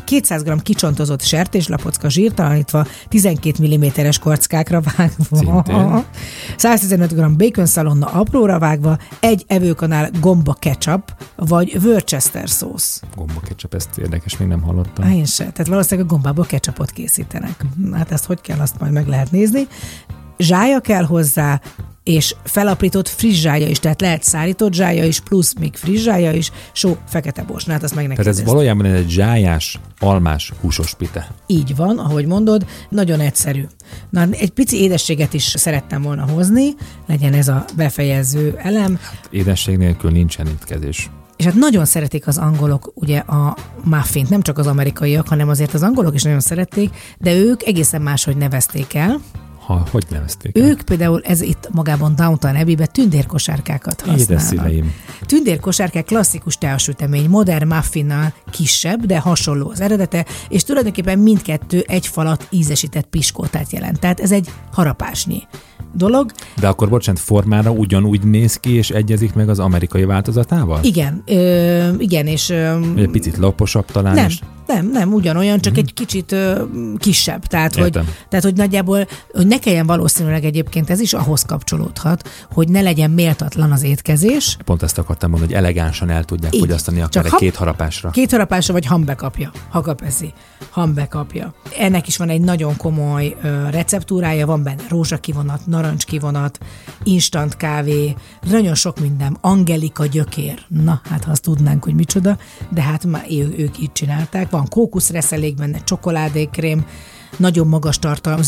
200 g kicsontozott sertéslapocka zsírtalanítva, 12 mm-es kockákra vágva. Szintén. 115 g bacon szalonna apróra vágva, 1 evőkanál gomba ketchup, vagy Worcester szósz. Gomba ketchup, ezt érdekes, még nem hallottam. Én se. Tehát valószínűleg a gombából ketchupot készítenek. Hát ezt hogy kell, azt majd meg lehet nézni. Zsája kell hozzá, és felaprított friss zsája is, tehát lehet szárított zsája is, plusz még friss zsája is, só, fekete borsnát, azt meg neked. Tehát ez valójában egy zsályás, almás, húsos pite. Így van, ahogy mondod, nagyon egyszerű. Na, egy pici édességet is szerettem volna hozni, legyen ez a befejező elem. Hát édesség nélkül nincsen étkezés. És hát nagyon szeretik az angolok ugye a muffint, nem csak az amerikaiak, hanem azért az angolok is nagyon szerették, de ők egészen máshogy nevezték el. Hogy nevezték el? Ők például ez itt magában Downton Abbey-ben tündérkosárkákat használnak. Tündérkosárkák klasszikus teasütemény, modern muffinnal kisebb, de hasonló az eredete, és tulajdonképpen mindkettő egy falat ízesített piskótát jelent. Tehát ez egy harapásnyi dolog. De akkor bocsánat, formára ugyanúgy néz ki, és egyezik meg az amerikai változatával? Igen. Igen, és... egy picit laposabb talán. Nem, ugyanolyan, csak egy kicsit kisebb. Tehát, hogy nagyjából, hogy ne kelljen valószínűleg egyébként, ez is ahhoz kapcsolódhat, hogy ne legyen méltatlan az étkezés. Pont ezt akartam mondani, hogy elegánsan el tudják fogyasztani akár két harapásra. Két harapásra, vagy hambekapja. Hakapeszi. Hambekapja. Ennek is van egy nagyon komoly receptúrája, van benne rózsakivonat, narancskivonat, instant kávé, nagyon sok minden. Angelika gyökér. Na, hát ha azt tudnánk, hogy micsoda, de hát már ők így csinálták. Van kókuszreszelék benne, csokoládékrém, nagyon magas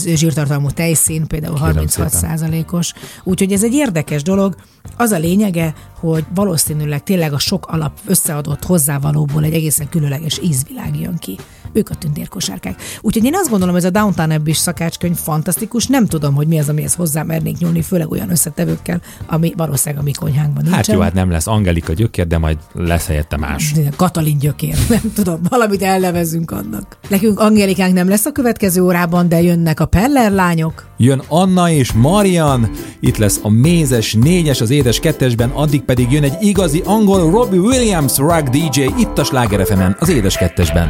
zsírtartalmú tejszín, például 36%-os. Úgyhogy ez egy érdekes dolog. Az a lényege, hogy valószínűleg tényleg a sok alap összeadott hozzávalóból egy egészen különleges ízvilág jön ki. Ők a tündérkosárkák. Úgyhogy én azt gondolom, hogy ez a Downton Abbey-s szakácskönyv fantasztikus, nem tudom, hogy mi az, amihez hozzá mernék nyúlni, főleg olyan összetevőkkel, ami valószínűleg a mi konyhánkban nincsen. Hát jó, hát nem lesz Angelika gyökér, de majd lesz helyette más. Katalin gyökér, nem tudom, valamit elnevezünk annak. Nekünk Angelikánk nem lesz a következő órában, de jönnek a Peller lányok. Jön Anna és Marian, itt lesz a mézes négyes az édes kettesben, addig pedig jön egy igazi angol Robbie Williams rock DJ itt a Sláger FM-en az édes kettesben.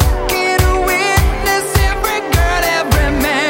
get a witness? Every girl, every man.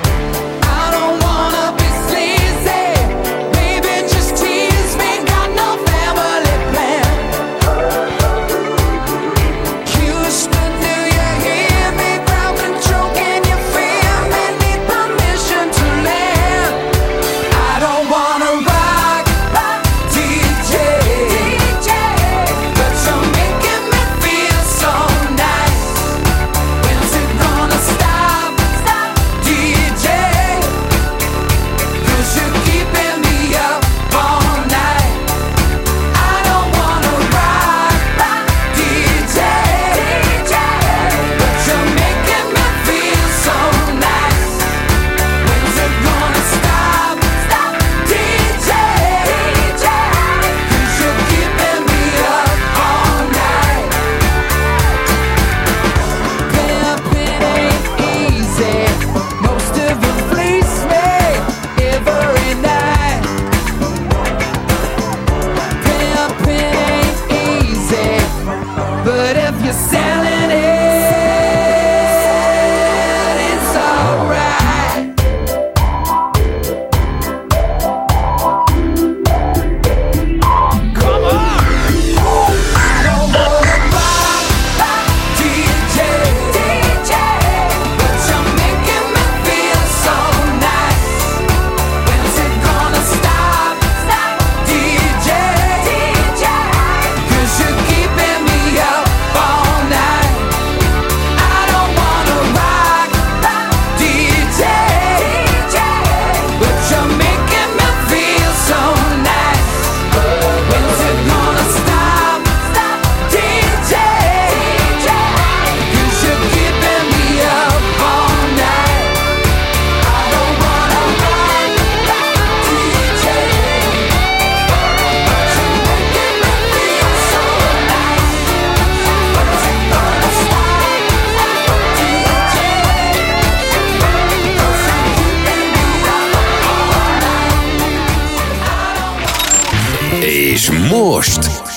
I don't wanna be sleazy.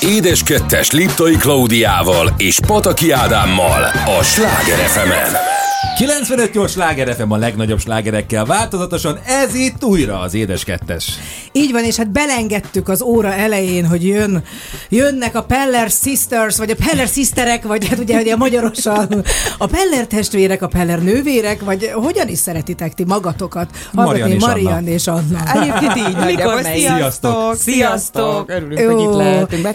Édes kettes Liptai Klaudiával és Pataki Ádámmal a Sláger FM-en. 95-8 Sláger FM a legnagyobb slágerekkel változatosan, ez itt újra az Édes kettes. Így van, és hát belengedtük az óra elején, hogy jönnek a Peller Sisters, vagy a Peller Sisterek, vagy hát ugye magyarosan a Peller testvérek, a Peller nővérek, vagy hogyan is szeretitek ti magatokat? Marian és Anna. Egyébként így, mikor megy. Sziasztok! Örülünk, jó, hogy itt lehetünk.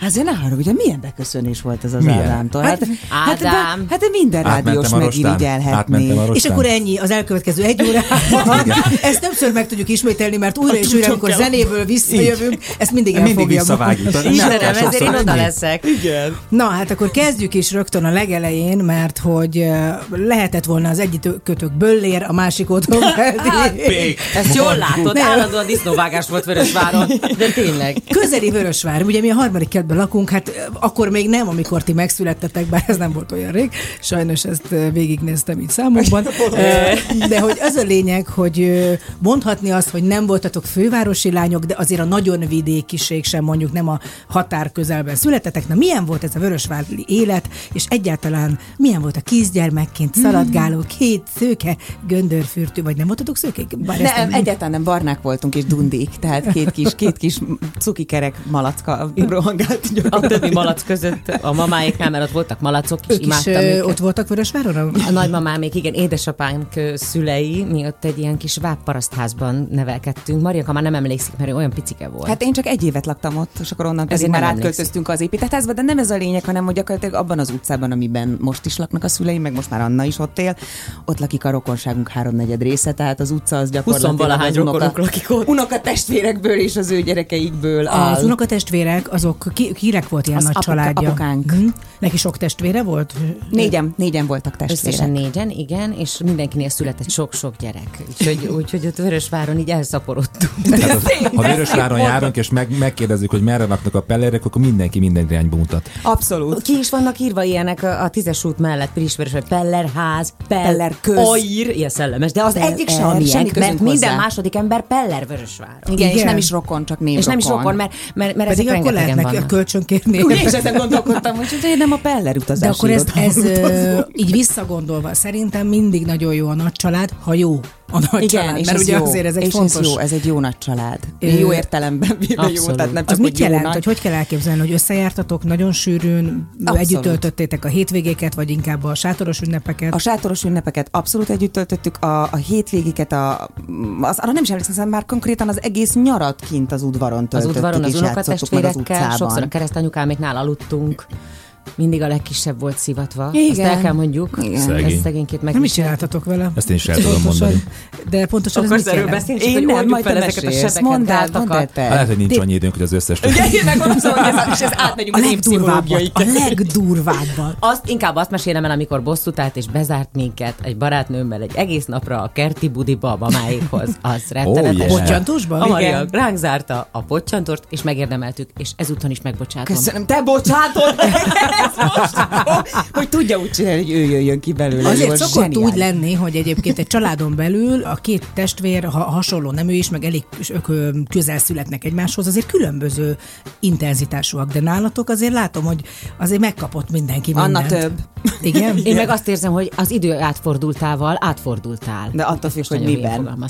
Hát ne haragudj, milyen beköszönés volt ez az Ádámtól. Hát minden rádiós megirigyel. énekelhetni. És akkor ennyi az elkövetkező egy órában. Ezt többször meg tudjuk ismételni, mert újra és újra, amikor zenéből visszajövünk, ezt mindig elfogja magunk. Istenem, ezért én oda leszek. Igen. Na, hát akkor kezdjük is rögtön a legelején, mert hogy lehetett volna az egyik kötök Böllér, a másik otthon. Ezt jól látod, állandóan disznóvágás volt Vörösváron, de tényleg. Közeli Vörösvár, ugye mi a harmadik kerületben lakunk, hát akkor még nem, amikor ti megszülettetek, bár ez nem volt olyan rég, sajnos ezt végignéztem így számokban, de hogy az a lényeg, hogy mondhatni azt, hogy nem voltatok fővárosi lányok, de azért a nagyon vidékiség sem, mondjuk nem a határ közelben születtetek. Na, milyen volt ez a vörösvári élet, és egyáltalán milyen volt a kisgyermekként szaladgáló két szőke göndörfürtű, vagy nem voltatok szőkék? Nem, egyáltalán nem, barnák voltunk és dundik, tehát két kis cukikerek malacka rohangált. A többi malac között a mamáiknál, mert ott voltak malacok, és imádtam őket. Ott voltak Vörösváron? A nagymamámék, igen, édesapánk szülei, mi ott egy ilyen kis vágparasztházban nevelkedtünk. Marianka már nem emlékszik, mert ő olyan picike volt. Hát én csak egy évet laktam ott, és akkor onnan pedig már átköltöztünk az építetházba, de nem ez a lényeg, hanem hogy gyakorlatilag abban az utcában, amiben most is laknak a szüleim, meg most már Anna is ott él, ott lakik a rokonságunk 3/4 része, tehát az utca az gyakorlatilag 20-valahány rokonok lakik ott. Unokatestvérekből és az ő gyerekeikből. Az unokatestvérek, azok kirek volt ilyen nagy családja? Apukánk. Neki sok testvére volt? Négyen voltak testvérek. Összesen négyen, igen, és mindenkinél született sok-sok gyerek. Úgyhogy ott Vörösváron így elszaporodtunk. Ha Vörösváron járunk, és megkérdezzük, hogy merre laknak a Pellerek, akkor mindenki minden irányba mutat. Abszolút. Ki is vannak írva ilyenek a 10-es út mellett, Pilisvörös, hogy Pellerház, Pellerköz. Oír, ilyen szellemes, de az egyik sem, mert minden második ember Peller Vörösváron. Igen, és nem is rokon, csak névrokon. És nem is rokon, mert ezek rengetegen vannak. Kölcsönkérni. Úgy is ezen gondolkodtam, úgyhogy nem a Peller utazás. De akkor ez így visszagondolva, szerintem mindig nagyon jó a nagy család, ha jó a nagy család. És mert ugye jó, azért ez egy fontos. Jó, ez egy jó nagy család. Jó értelemben jó, tehát nem csak az mit jelent, nagy... hogy kell elképzelni, hogy összejártatok nagyon sűrűn, együtt töltöttétek a hétvégéket, vagy inkább a sátoros ünnepeket? A sátoros ünnepeket abszolút együtt töltöttük, a hétvégéket, arra nem is emlékszem, már konkrétan az egész nyarat kint az udvaron töltöttük. Az udvaron, az unokatestvérekkel, sokszor a keresztanyukáméknál aludtunk. Mindig a legkisebb volt szivatva. Igen. Azt el kell mondjuk. Ezt szegényként meg. Nem is csináltatok vele. Ezt én is el tudom mondani. De pontosan akkor ez mit jelent? Én nem, majd te mesélsz. Mondd el, te. Hát lehet, hogy nincs annyi időnk, hogy az összes tudjuk. Ugye, én megmondom, hogy ez átmegyünk az én pszichológiai. A legdurvábban. Inkább azt mesélem el, amikor bosszút állt és bezárt minket egy barátnőmmel egy egész napra a kerti budiba a mamáikhoz. Az rettenetes. Pottyantósban? Igen. Ránk zárta a pottyantort, és megérdemeltük, és ezúton is megbocsátom. Köszönöm, te bocsátod! Hogy tudja úgy csinálni, hogy ő jöjjön ki belőle. Azért szokott zseniális úgy lenni, hogy egyébként egy családon belül a két testvér, ha hasonló nemű is, meg elég közel születnek egymáshoz, azért különböző intenzitásúak, de nálatok azért látom, hogy azért megkapott mindenki mindent. Anna több. Igen? Én meg azt érzem, hogy az idő átfordultával átfordultál. De attól függ, hogy miben.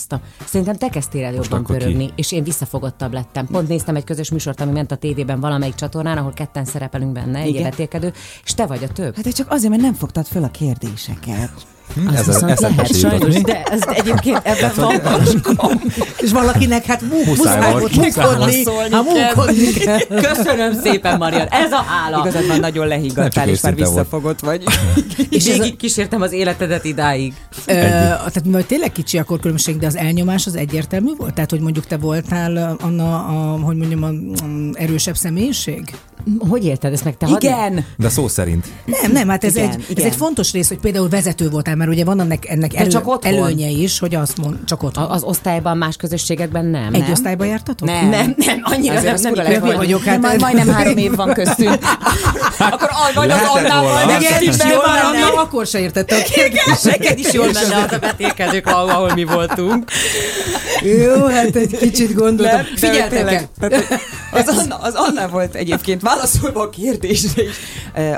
Szerintem te kezdtél el jobban pörögni, és én visszafogottabb lettem. Pont néztem egy közös műsort, ami ment a tévében valamelyik csatornán, ahol ketten szerepelünk benne, és te vagy a több. Hát csak azért, mert nem fogtad föl a kérdéseket. Ez viszont lehet, sajnos, de ez egyébként ebben van. És valakinek hát muszáj volt kell. Köszönöm szépen, Marian, ez a hála. Igazad van, nagyon lehiggadtál, és már visszafogott vagy. És végig kísértem az életedet idáig. Tehát majd tényleg kicsi akkor különbség, de az elnyomás az egyértelmű volt? Tehát, hogy mondjuk te voltál, Anna, hogy mondjam, erősebb személyiség? Hogy érted ezt meg? Te igen! De szó szerint. Nem, hát ez egy fontos rész, hogy például vezető voltál, mert ugye van ennek előnye is, hogy azt mond, csak ott az osztályban, más közösségekben nem. Egy osztályban jártatok? Nem, annyira azért nem vagyok. Majdnem 3 év van köztünk. Akkor vagy az Annával, nem akkor se értette a kérdést. Neked is jól menne az a betélkezők, ahol mi voltunk. Jó, hát egy kicsit gondoltam. Figyeltek el! Az Anna volt egyébként válaszolva a kérdésre is.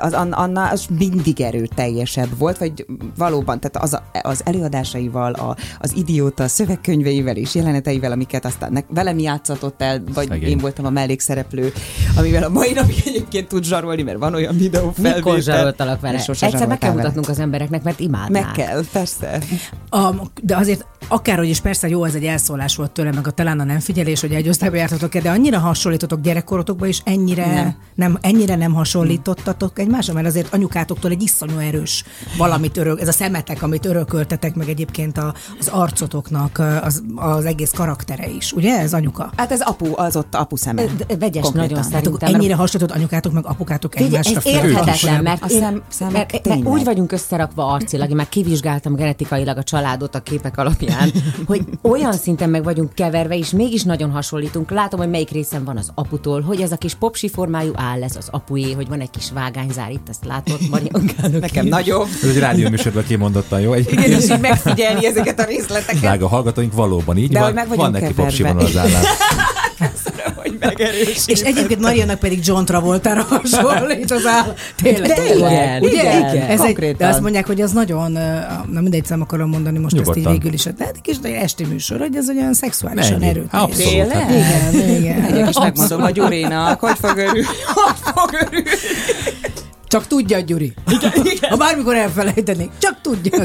Az Anna az mindig erőteljesebb volt, vagy valóban, tehát az előadásaival, az idióta szövegkönyveivel és jeleneteivel, amiket aztán velem játszatott el, vagy szegény. Én voltam a mellékszereplő, amivel a mai napig egyébként tud zsarolni, mert van olyan videófelvétel. Mikor zsaroltalak vele? Egyszer meg kell mutatnunk az embereknek, mert imádnák. Meg kell, persze. De azért Akárhogy is persze jó, ez egy elszólás volt tőle, meg a talán a nem figyelés, hogy egy osztályba jártatok-e, de annyira hasonlítotok gyerekkorotokban is, ennyire nem hasonlítottatok egymásra, mert azért anyukátoktól egy iszonyú erős valamit ez a szemetek, amit örököltetek, meg egyébként az arcotoknak az egész karaktere is, ugye? Ez anyuka. Hát ez apu, az ott apu szeme. Vegyes nagyon szerintem. Ennyire hasonlított anyukátok, meg apukátok egymásra. Ez érthetetlen, mert úgy vagyunk összerakva arcilag, én már kivizsgáltam genetikailag a családot a képek alapján, hogy olyan szinten meg vagyunk keverve, és mégis nagyon hasonlítunk. Látom, hogy melyik részen van az aputól, hogy ez a kis popsi formájú áll, ez az apué, hogy van egy kis vágányzár itt, ezt látod, Mariankának. Nekem nagyobb. Ez egy rádióműsorban kimondottan jó. Igen, és így megfigyelni ezeket a részleteket. Drága hallgatóink, valóban így van neki popsi vonal az állás. Köszönöm, hogy megerősítettem. És egyébként Mariannak pedig John Travoltára hasonlít az áll. Tényleg. Igen. De azt mondják, hogy az nagyon, na mindegy, szám akarom mondani most nyugodtan. Ezt így végül is. De egy kis esti műsor, hogy ez olyan szexuálisan erőteljes. Abszolút. Igen. Egyébként is megmondom a Gyurinak, hogy fog örülni. Csak tudja, Gyuri. Igen. Ha bármikor elfelejtenék, csak tudja.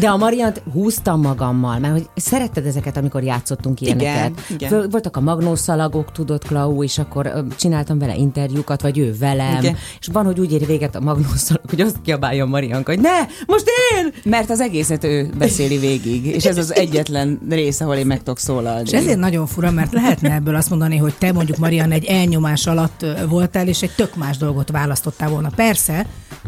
De a Mariant húztam magammal, mert hogy szeretted ezeket, amikor játszottunk ilyeneket. Igen. Voltak a magnószalagok, tudod, Klau, és akkor csináltam vele interjúkat, vagy ő velem. Igen. És van, hogy úgy ér véget a magnószalag, hogy azt kiabálja Marianka, hogy ne, most én! Mert az egészet ő beszéli végig, és ez az egyetlen rész, ahol én meg tudok szólalni. És ezért nagyon fura, mert lehetne ebből azt mondani, hogy te mondjuk, Marian, egy elnyomás alatt voltál, és egy tök más dolgot választottál volna. Persze,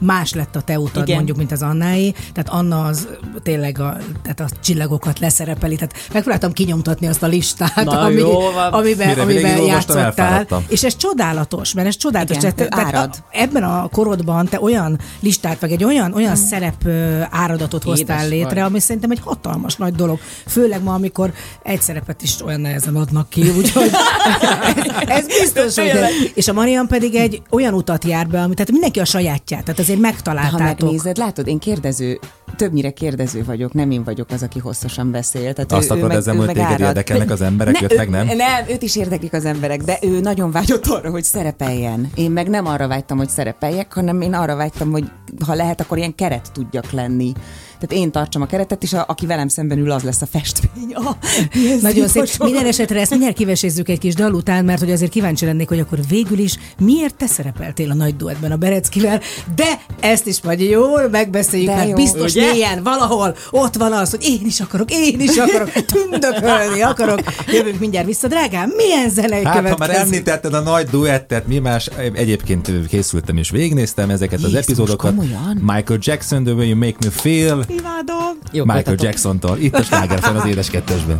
más lett a te utad, igen, mondjuk, mint az Annáé, tehát Anna az tényleg tehát a csillagokat leszerepeli, tehát megpróbáltam kinyomtatni azt a listát, amiben játszottál, és ez csodálatos, mert ez csodálatos, igen, tehát ebben a korodban te olyan listát, vagy egy olyan szerep áradatot hoztál létre, ami szerintem egy hatalmas nagy dolog, főleg ma, amikor egy szerepet is olyan nehezen adnak ki, úgyhogy ez biztos, hogy és a Marian pedig egy olyan utat jár be, ami tehát mindenki a sajátját, tehát azért megtaláltátok. De ha megnézed, látod, én többnyire kérdező vagyok, nem én vagyok az, aki hosszasan beszél. Tehát azt akarod ezzel, hogy téged érdekelnek az emberek, őt meg nem? Nem, őt is érdeklik az emberek, de ő nagyon vágyott arra, hogy szerepeljen. Én meg nem arra vágytam, hogy szerepeljek, hanem én arra vágytam, hogy ha lehet, akkor ilyen keret tudjak lenni. Tehát én tartsam a keretet, és aki velem szemben ül, az lesz a festmény. Nagyon szép. Minden esetre ezt mindjárt kivesézzük egy kis dal után, mert hogy azért kíváncsi lennék, hogy akkor végül is miért te szerepeltél a nagy duettben a Bereckivel, de ezt is majd jól megbeszéljük, mert biztos milyen valahol ott van az, hogy én is akarok, tündökölni akarok. Jövünk mindjárt vissza, drágám, milyen zenei következik. Ha már említetted a nagy duettet, mi más, egyébként készültem és végignéztem ezeket az epizódokat. Michael Jackson, The Way You Make Me Feel. Imádom! Michael Jacksontól. Itt a Sláger FM az Édes Kettesben.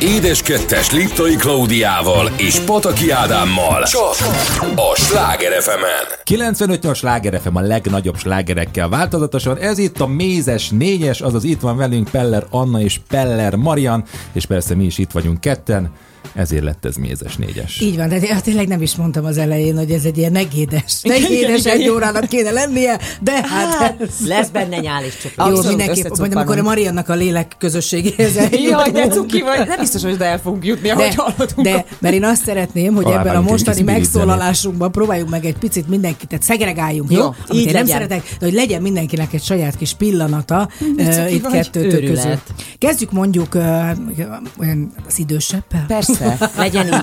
Édes Kettes Liptai Klaudiával és Pataki Ádámmal csak a Sláger FM-en. 95-8 Sláger FM, a legnagyobb slágerekkel változatosan. Ez itt a mézes négyes, azaz itt van velünk Peller Anna és Peller Marian, és persze mi is itt vagyunk ketten. Ezért lett ez mézes négyes. Így van, de tényleg nem is mondtam az elején, hogy ez egy ilyen negédes egy órának kéne lennie, de hát ez... Lesz benne nyál is csak. Abszolút, jó, mindenképp, majd amikor a Mariannak a lélek közösségéhez eljutunk. Jaj, de cuki vagy, nem biztos, hogy el fogunk jutni, ahogy hallottunk. De, mert én azt szeretném, hogy ebben a mostani megszólalásunkban próbáljuk meg egy picit mindenkit, tehát szegregáljunk, jó? Amit én nem szeretek, de hogy legyen mindenkinek egy saját kis pillanata itt kettőtök között. Kezdjük mondjuk olyan az idősebbel. Persze, legyen így.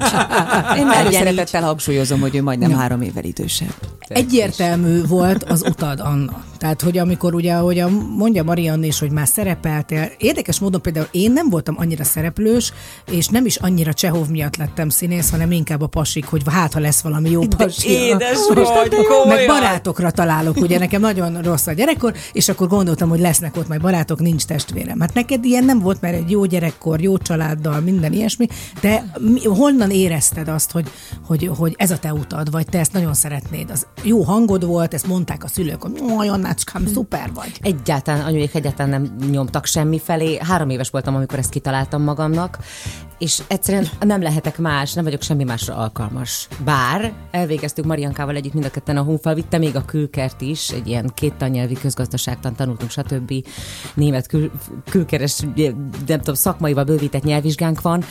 Én már előszeretettel hangsúlyozom, hogy ő majdnem 3 évvel idősebb. Egyértelmű volt az utad, Anna. Tehát, hogy amikor ugye, ahogy mondja Marian is, hogy már szerepeltél. Érdekes módon például én nem voltam annyira szereplős, és nem is annyira Csehov miatt lettem színész, hanem inkább a pasik, hogy hát, ha lesz valami jó pasi. Édes vagy, komolyan. Meg barátokra találok, ugye nekem nagyon rossz a gyerekkor, és akkor gondoltam, hogy lesznek ott majd barátok, nincs testvérem. Hát neked ilyen nem volt, mert egy jó gyerekkor, jó családdal, minden ilyesmi. De honnan érezted azt, hogy ez a te utad, vagy te ezt nagyon szeretnéd? Az jó hangod volt, ezt mondták a szülők, hogy olyan Annácskám, szuper vagy. Anyuék egyáltalán nem nyomtak semmifelé. 3 éves voltam, amikor ezt kitaláltam magamnak, és egyszerűen nem lehetek más, nem vagyok semmi másra alkalmas. Bár elvégeztük Mariankával együtt mind a ketten a Honfal, vitte még a külkert is, egy ilyen 2 tannyelvi közgazdaságtan tanultunk, stb. Német külkeres, nem tudom, szakmaival bővített nyelvvizsgánk van.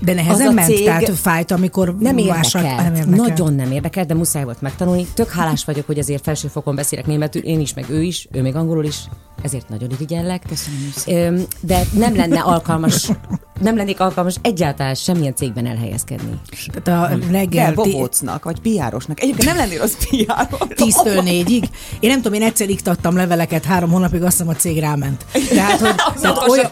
De nehezen ment, tehát fájt, amikor nem érdekelt. Nagyon nem érdekelt, de muszáj volt megtanulni. Tök hálás vagyok, hogy azért felsőfokon beszélek németül, én is, meg ő is, ő még angolul is, ezért nagyon irigyellek. Köszönöm. De nem lenne alkalmas, nem lennék alkalmas egyáltalán semmilyen cégben elhelyezkedni. Tehát a reggel... Bobócnak, vagy PR-osnak. Egyébként nem lennél az PR-os. 10-től 4-ig. Én nem tudom, én egyszer iktattam leveleket 3 hónapig, azt hiszem a cég ráment. Tehát, hogy,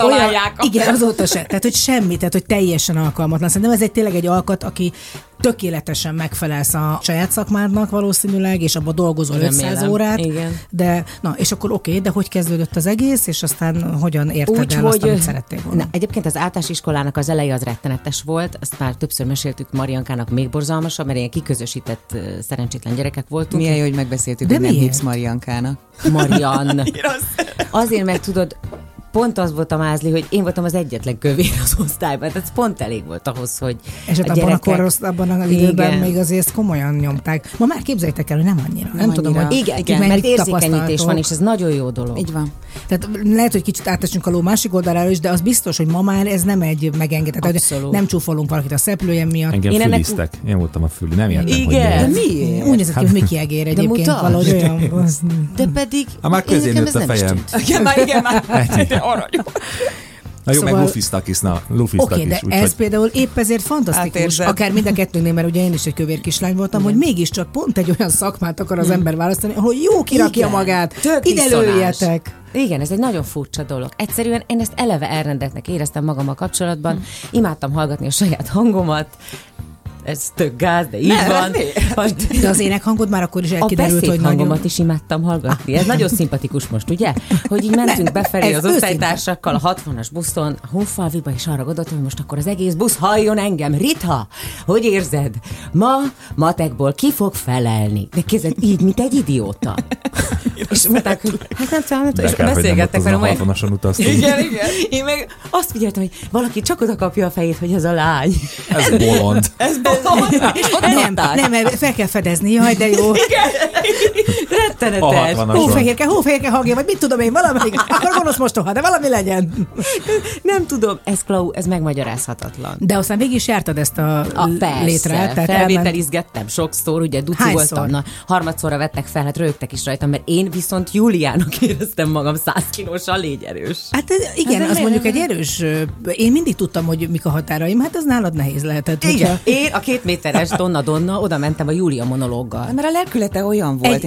igen, azóta se. Tehát, hogy semmi, tehát, hogy teljesen alkalmatlan. Szerintem ez egy tényleg egy alkat, aki tökéletesen megfelelsz a saját szakmádnak valószínűleg, és abban dolgozol 500 órát. Igen. De, na, és akkor oké, de hogy kezdődött az egész, és aztán hogyan érted el azt, amit szerettél volna? Na, egyébként az általános iskolának az eleje az rettenetes volt, azt már többször meséltük Mariankának, még borzalmasabb, mert ilyen kiközösített szerencsétlen gyerekek voltunk. Milyen jó, hogy megbeszéltük, de hogy nem hívsz Mariankának. Marian. Azért, mert tudod, pont az volt a mázli, hogy én voltam az egyetlen kövér az osztályban, tehát pont elég volt ahhoz, hogy és a gyerekek... És abban az időben még azért komolyan nyomták. Ma már képzeljétek el, hogy nem annyira. Nem tudom, hogy igen, mert érzékenyítés van, és ez nagyon jó dolog. Így van. Tehát lehet, hogy kicsit átesünk a ló másik oldalára is, de az biztos, hogy ma már ez nem egy megengedett. Nem csúfolunk valakit a szeplője miatt. Engem füliztek. Én voltam a füli. Nem értem, hogy miért. De miért? Úgy nézett ki, hogy Miki egér egyébként valahogy olyan. De pedig... Már közé nőtt a fejem. Na jó, szóval... meg lufiztak is, de úgy, ez hogy... például épp ezért fantasztikus, átérzem. Akár mind a kettőnknél, mert ugye én is egy kövér kislány voltam, hogy mégiscsak pont egy olyan szakmát akar az ember választani, ahol jó kirakja magát, ide lőjetek. Igen, ez egy nagyon furcsa dolog. Egyszerűen én ezt eleve elrendetnek éreztem magammal kapcsolatban, imádtam hallgatni a saját hangomat, ez tök gáz, de így van. De az énekhangod már akkor is elkiderült, hogy hangomat nagyon... is imádtam hallgatni. Ez nagyon szimpatikus most, ugye? Hogy így mentünk befelé az osztálytársakkal a 60-as buszon, a Honfalviba, és arra gondoltam, hogy most akkor az egész busz halljon engem. Rita, hogy érzed? Ma matekból ki fog felelni? De kézed így, mint egy idióta. És mondták, hogy hát nem tudom, és beszélgettek velem. Igen. Én meg azt figyeltem, hogy valaki csak oda kapja a fejét, hogy ez a lány. Ez bolond. Nem, fel kell fedezni, jaj, de jó. Rettenetes. Hófehérke, hangja, vagy mit tudom én, valamelyik, akkor gonosz mostoha, de valami legyen. Nem tudom, ez Klau, ez megmagyarázhatatlan. De aztán végig is jártad ezt a létrát. Felvételizgettem sokszor, ugye duci voltam, na, harmadszorra vettek fel, hát rögtek is rajtam, mert én viszont Júliának éreztem magam 100 kilósan, légy erős. Hát igen, az mondjuk egy erős, én mindig tudtam, hogy mik a határaim, hát az nálad nehéz lehetett. Igen. Én a 2 méteres Donna oda mentem a Júlia monológgal. Mert a lelkülete olyan volt.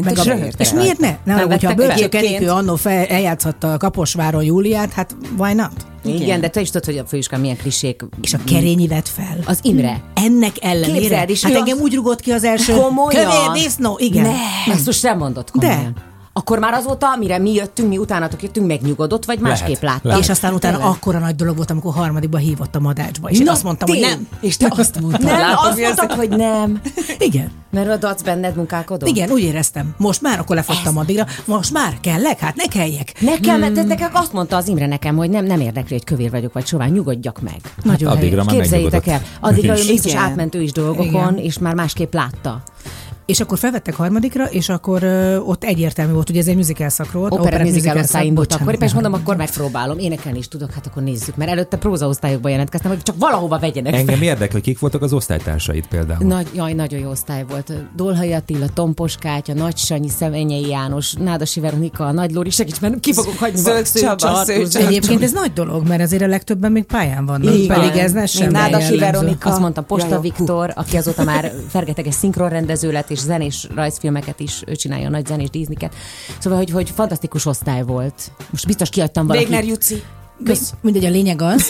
És miért ne? Nem, hogyha a Bölcső Kenikő annó eljátszhatta a Kaposváron Júliát, hát why not? Igen, de te is tudod, hogy a főiskán milyen klisék. És a Kerényi vett fel. Az Imre. Ennek ellenére. Hát engem úgy rugott ki az első. Komolyan? Kövér disznó, igen. Nem. Azt most nem mondott komolyan. De. A akkor már azóta, mire mi jöttünk, mi utánatok jöttünk, megnyugodott, vagy másképp látta. És aztán utána akkora nagy dolog volt, amikor harmadikba hívott a Madácsba, és azt mondtam, hogy nem. És te azt mondtad. Nem, azt mondtad, hogy nem. Igen. Mert a dac benned munkálkodott. Igen, úgy éreztem. Most már akkor lefagytam addigra. Most már kellek, hát ne kelljek. Nekem, mert nekem azt mondta az Imre nekem, hogy nem érdekli, hogy kövér vagyok, vagy sovány, nyugodjak meg. Nagyon helyes. Képzeljétek el. Addigra ő biztos átment ő is dolgokon, és már másképp látta. És akkor felvettek harmadikra, és akkor ott egyértelmű volt, ugye ez egy musical szak volt. Opera musical szak, bocsánat. Akkor éppen mondom, akkor megpróbálom, énekelni is tudok, hát akkor nézzük. Mert előtte prózaosztályokba jelentkeztem, hogy csak valahova vegyenek. Engem érdekel, hogy kik voltak az osztálytársaid például. Nagyon jó osztály volt. Dolhai Attila, Tompos Kátya, Nagy Sanyi, Szemenyei János, Nádasi Veronika, Nagy Lóri, segíts, mert ki fogok hagyni. Egyébként ez nagy dolog, mert azért a legtöbben még pályán vannak. Pedig ez nem semmi. Nádasi Veronika, azt mondta Posta Viktor, aki azóta már fergeteges szinkronrendező lett, és zenés rajzfilmeket is ő csinálja, nagy zenés díszniket. Szóval, hogy fantasztikus osztály volt. Most biztos kiadtam valakit. Végner Juci. Mindegy, a lényeg az,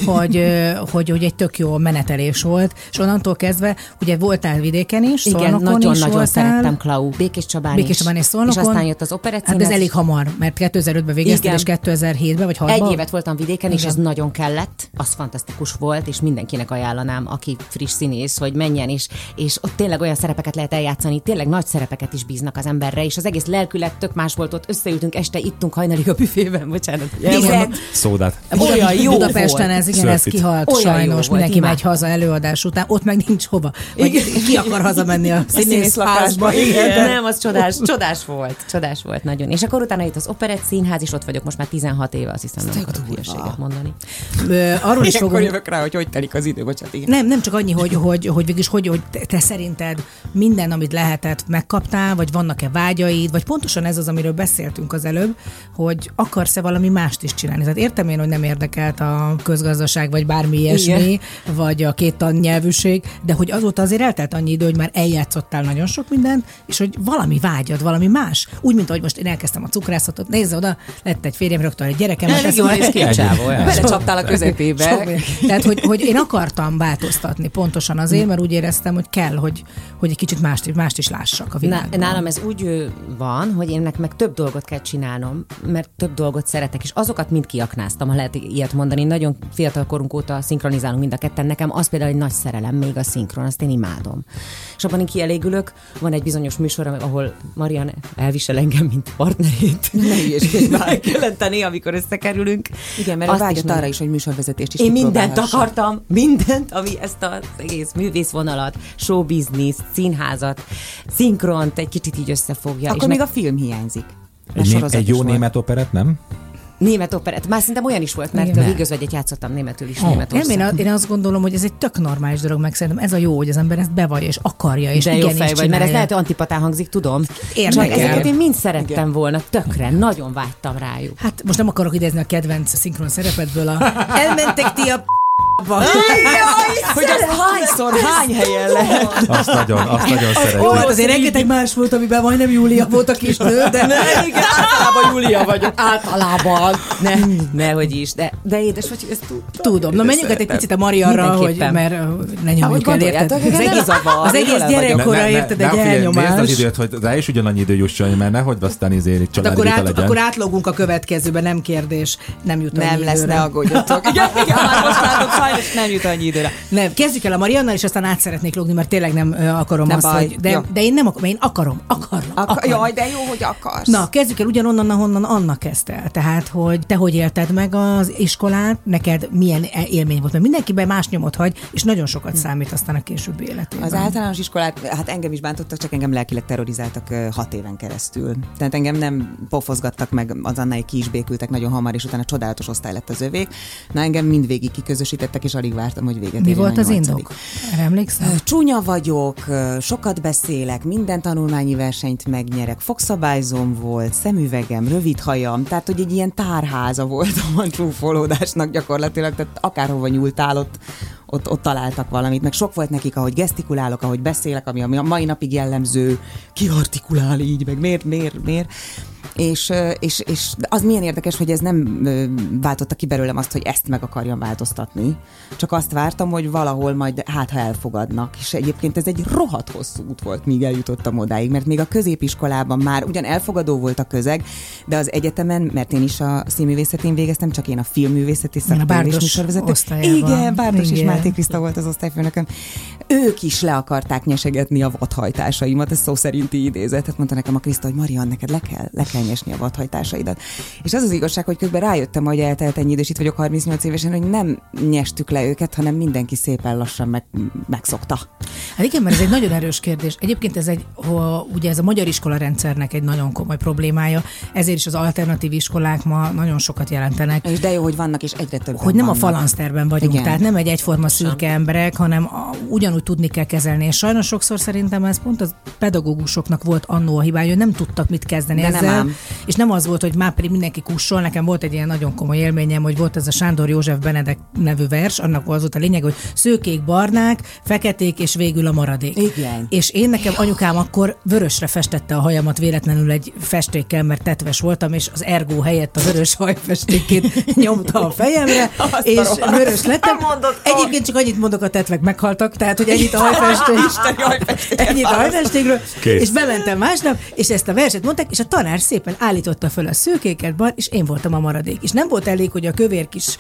hogy egy tök jó menetelés volt, és onnantól kezdve, ugye voltál vidéken is, Szolnokon is voltál. Igen, nagyon-nagyon szerettem, Klau. Békés Csabán és Szolnokon. És aztán jött az operettszín. Hát ez elég hamar, mert 2005-ben végezted, és 2007-ben vagy 2006-ban. Egy évet voltam vidéken, és ez nagyon kellett. Az fantasztikus volt, és mindenkinek ajánlanám, aki friss színész, hogy menjen, és ott tényleg olyan szerepeket lehet eljátszani, tényleg nagy szerepeket is bíznak az emberre, és az egész lelkület tök más volt ott, összeültünk este, ittunk hajnalig a büfében, bocsánat. Szódát. Olyan jó Budapesten volt. Ez, igen, Szörfit. Ez kihalt olyan sajnos, mindenki megy haza előadás után, ott meg nincs hova. Vagy ki akar hazamenni a színészlakásba. Nem, az csodás volt nagyon. És akkor utána itt az Operett Színház, és ott vagyok most már 16 éve, azt hiszem, nem akarok hülyeséget mondani. Arról is fogom... jövök rá, hogy telik az idő, bocsánat. Igen. Nem, csak annyi, hogy végülis, hogy te szerinted minden, amit lehetett, megkaptál, vagy vannak-e vágyaid, vagy pontosan ez az, amiről beszéltünk az előbb, hogy akarsz-e valami mást is csinálni. Tehát értem én, hogy nem érdekelt a közgazdaság, vagy bármi ilyesmi, vagy a két tannyelvűség, de hogy azóta azért eltelt annyi idő, hogy már eljátszottál nagyon sok mindent, és hogy valami vágyad, valami más. Úgy, mint ahogy most én elkezdtem a cukrászatot, nézze oda, lett egy férjem, rögtön egy gyerekem. Elég jól néz ki a csávó. Belecsaptál a közepébe. Tehát, hogy én akartam változtatni pontosan azért, mert úgy éreztem, hogy kell, hogy egy kicsit mást is lássak a világban. Nálam ez úgy van, hogy énnek meg több dolgot kell csinálnom, mert több dolgot szeretek, és azokat mind kiaknáztam, ha lehet ilyet mondani. Nagyon fiatal korunk óta szinkronizálunk mind a ketten. Nekem az például egy nagy szerelem még a szinkron, azt én imádom. És abban én kielégülök. Van egy bizonyos műsor, ahol Marian elvisel engem, mint partnerét. Ne hülyeskedj már. Kellenteni, amikor összekerülünk. Igen, mert vágyott arra is, hogy műsorvezetést is én mindent akartam, ami ezt az egész művészvonalat, show business, színházat, szinkront egy kicsit így összefogja. Akkor és még a film hiányzik. Egy jó német operett, nem? Német operett. Már szerintem olyan is volt, mert a Végözvegyet játszottam németül is Németországban. Nem, én azt gondolom, hogy ez egy tök normális dolog, meg szerintem ez a jó, hogy az ember ezt bevallja és akarja, és igenis csinálja. Mert ez lehet, hogy antipatán hangzik, tudom. Csak ezeket én mind szerettem volna, tökre, nagyon vágytam rájuk. Hát most nem akarok idézni a kedvenc szinkron szerepedből elmentek ti a van. Hogy az hányszor, hány helyen lehet. Azt nagyon szeretem. Ó, azért rengeteg más volt, amiben majdnem Júlia volt a kis nő, de igen, általában Júlia vagyok. Általában. Nehogy is, de édes vagy, ezt tudtam. Tudom. Na menjünk át egy picit a Marianra, hogy mert ne nyomjuk el, érted? Az egész gyerekkora, érted, egy elnyomás. Nézd az időt, hogy rá is ugyanannyi idő jusson, mert nehogy aztán izélik családi vita legyen. Akkor átlógunk a következőbe, nem kérdés. Nem jutom időre. Nem lesz, ne aggódjatok. Igen, nem jut annyi időre. Nem, kezdjük el a Mariannal, és aztán át szeretnék lógni, mert tényleg nem akarom nem azt, baj, hogy... De én nem akarom, én akarom. Jaj, de jó, hogy akarsz. Na, kezdjük el ugyanonnan, ahonnan Anna kezdte. Tehát, hogy te hogy élted meg az iskolát, neked milyen élmény volt, mert mindenkiben más nyomot hagy, és nagyon sokat számít aztán a későbbi életében. Az általános iskolát, hát engem is bántottak, csak engem lelkileg terrorizáltak 6 éven keresztül. Tehát engem nem pofozgattak meg, az Annai ki is békültek nagyon hamar, és utána csodálatos osztály lett az övék. Na, engem mindvégig kiközösített, és alig vártam, hogy véget érjen. Mi volt az indok? Emlékszel? Csúnya vagyok, sokat beszélek, minden tanulmányi versenyt megnyerek, fogszabályzom volt, szemüvegem, rövid hajam, tehát hogy egy ilyen tárháza volt a csúfolódásnak gyakorlatilag, tehát akárhova nyúltál, ott találtak valamit, meg sok volt nekik, ahogy gesztikulálok, ahogy beszélek, ami a mai napig jellemző, kiartikulál így, meg miért, És az milyen érdekes, hogy ez nem váltotta ki belőlem azt, hogy ezt meg akarjam változtatni. Csak azt vártam, hogy valahol majd hát, ha elfogadnak. És egyébként ez egy rohadt hosszú út volt, míg eljutottam odáig, mert még a középiskolában már ugyan elfogadó volt a közeg, de az egyetemen, mert én is a színművészetén végeztem, csak én a filmművészeti szakon is műsorvezető. Igen, Bárdos és Máté Kriszta volt az osztályfőnököm. Ők is le akarták nyesegetni a vadhajtásaimat, ez szó szerinti idézet. Hát mondta nekem a Kriszta, hogy Marian, neked le kell nyesni a vadhajtásaidat. És az az igazság, hogy közben rájöttem, hogy eltelt ennyi idős, itt vagyok 38 évesen, hogy nem nyestük le őket, hanem mindenki szépen lassan megszokta. Hát igen, mert ez egy nagyon erős kérdés. Egyébként ez a magyar iskola rendszernek egy nagyon komoly problémája, ezért is az alternatív iskolák ma nagyon sokat jelentenek. És de jó, hogy vannak, és egyre többen. Hogy nem vannak. A falanszterben vagyunk, igen. Tehát nem egy egyforma szürke emberek, hanem ugyanúgy tudni kell kezelni. És sajnos sokszor szerintem ez pont az pedagógusoknak volt annó a hibája, hogy nem tudtak mit kezdeni ezzel. És nem az volt, hogy már pedig mindenki kussol. Nekem volt egy ilyen nagyon komoly élményem, hogy volt ez a Sándor József Benedek nevű vers, annak az volt a lényeg, hogy szőkék, barnák, feketék és végül a maradék. Igen. És én nekem anyukám akkor vörösre festette a hajamat véletlenül egy festékkel, mert tetves voltam, és az ergó helyett a vörös hajfestékét nyomta a fejemre, és vörös lettem. Egyébként csak annyit mondok, a tetvek meghaltak, tehát hogy ennyit a hajfestékről. És bementem másnap, és ezt a verset mondták, és a tanár szépen állította föl a szőkéket, és én voltam a maradék. És nem volt elég, hogy a kövér kis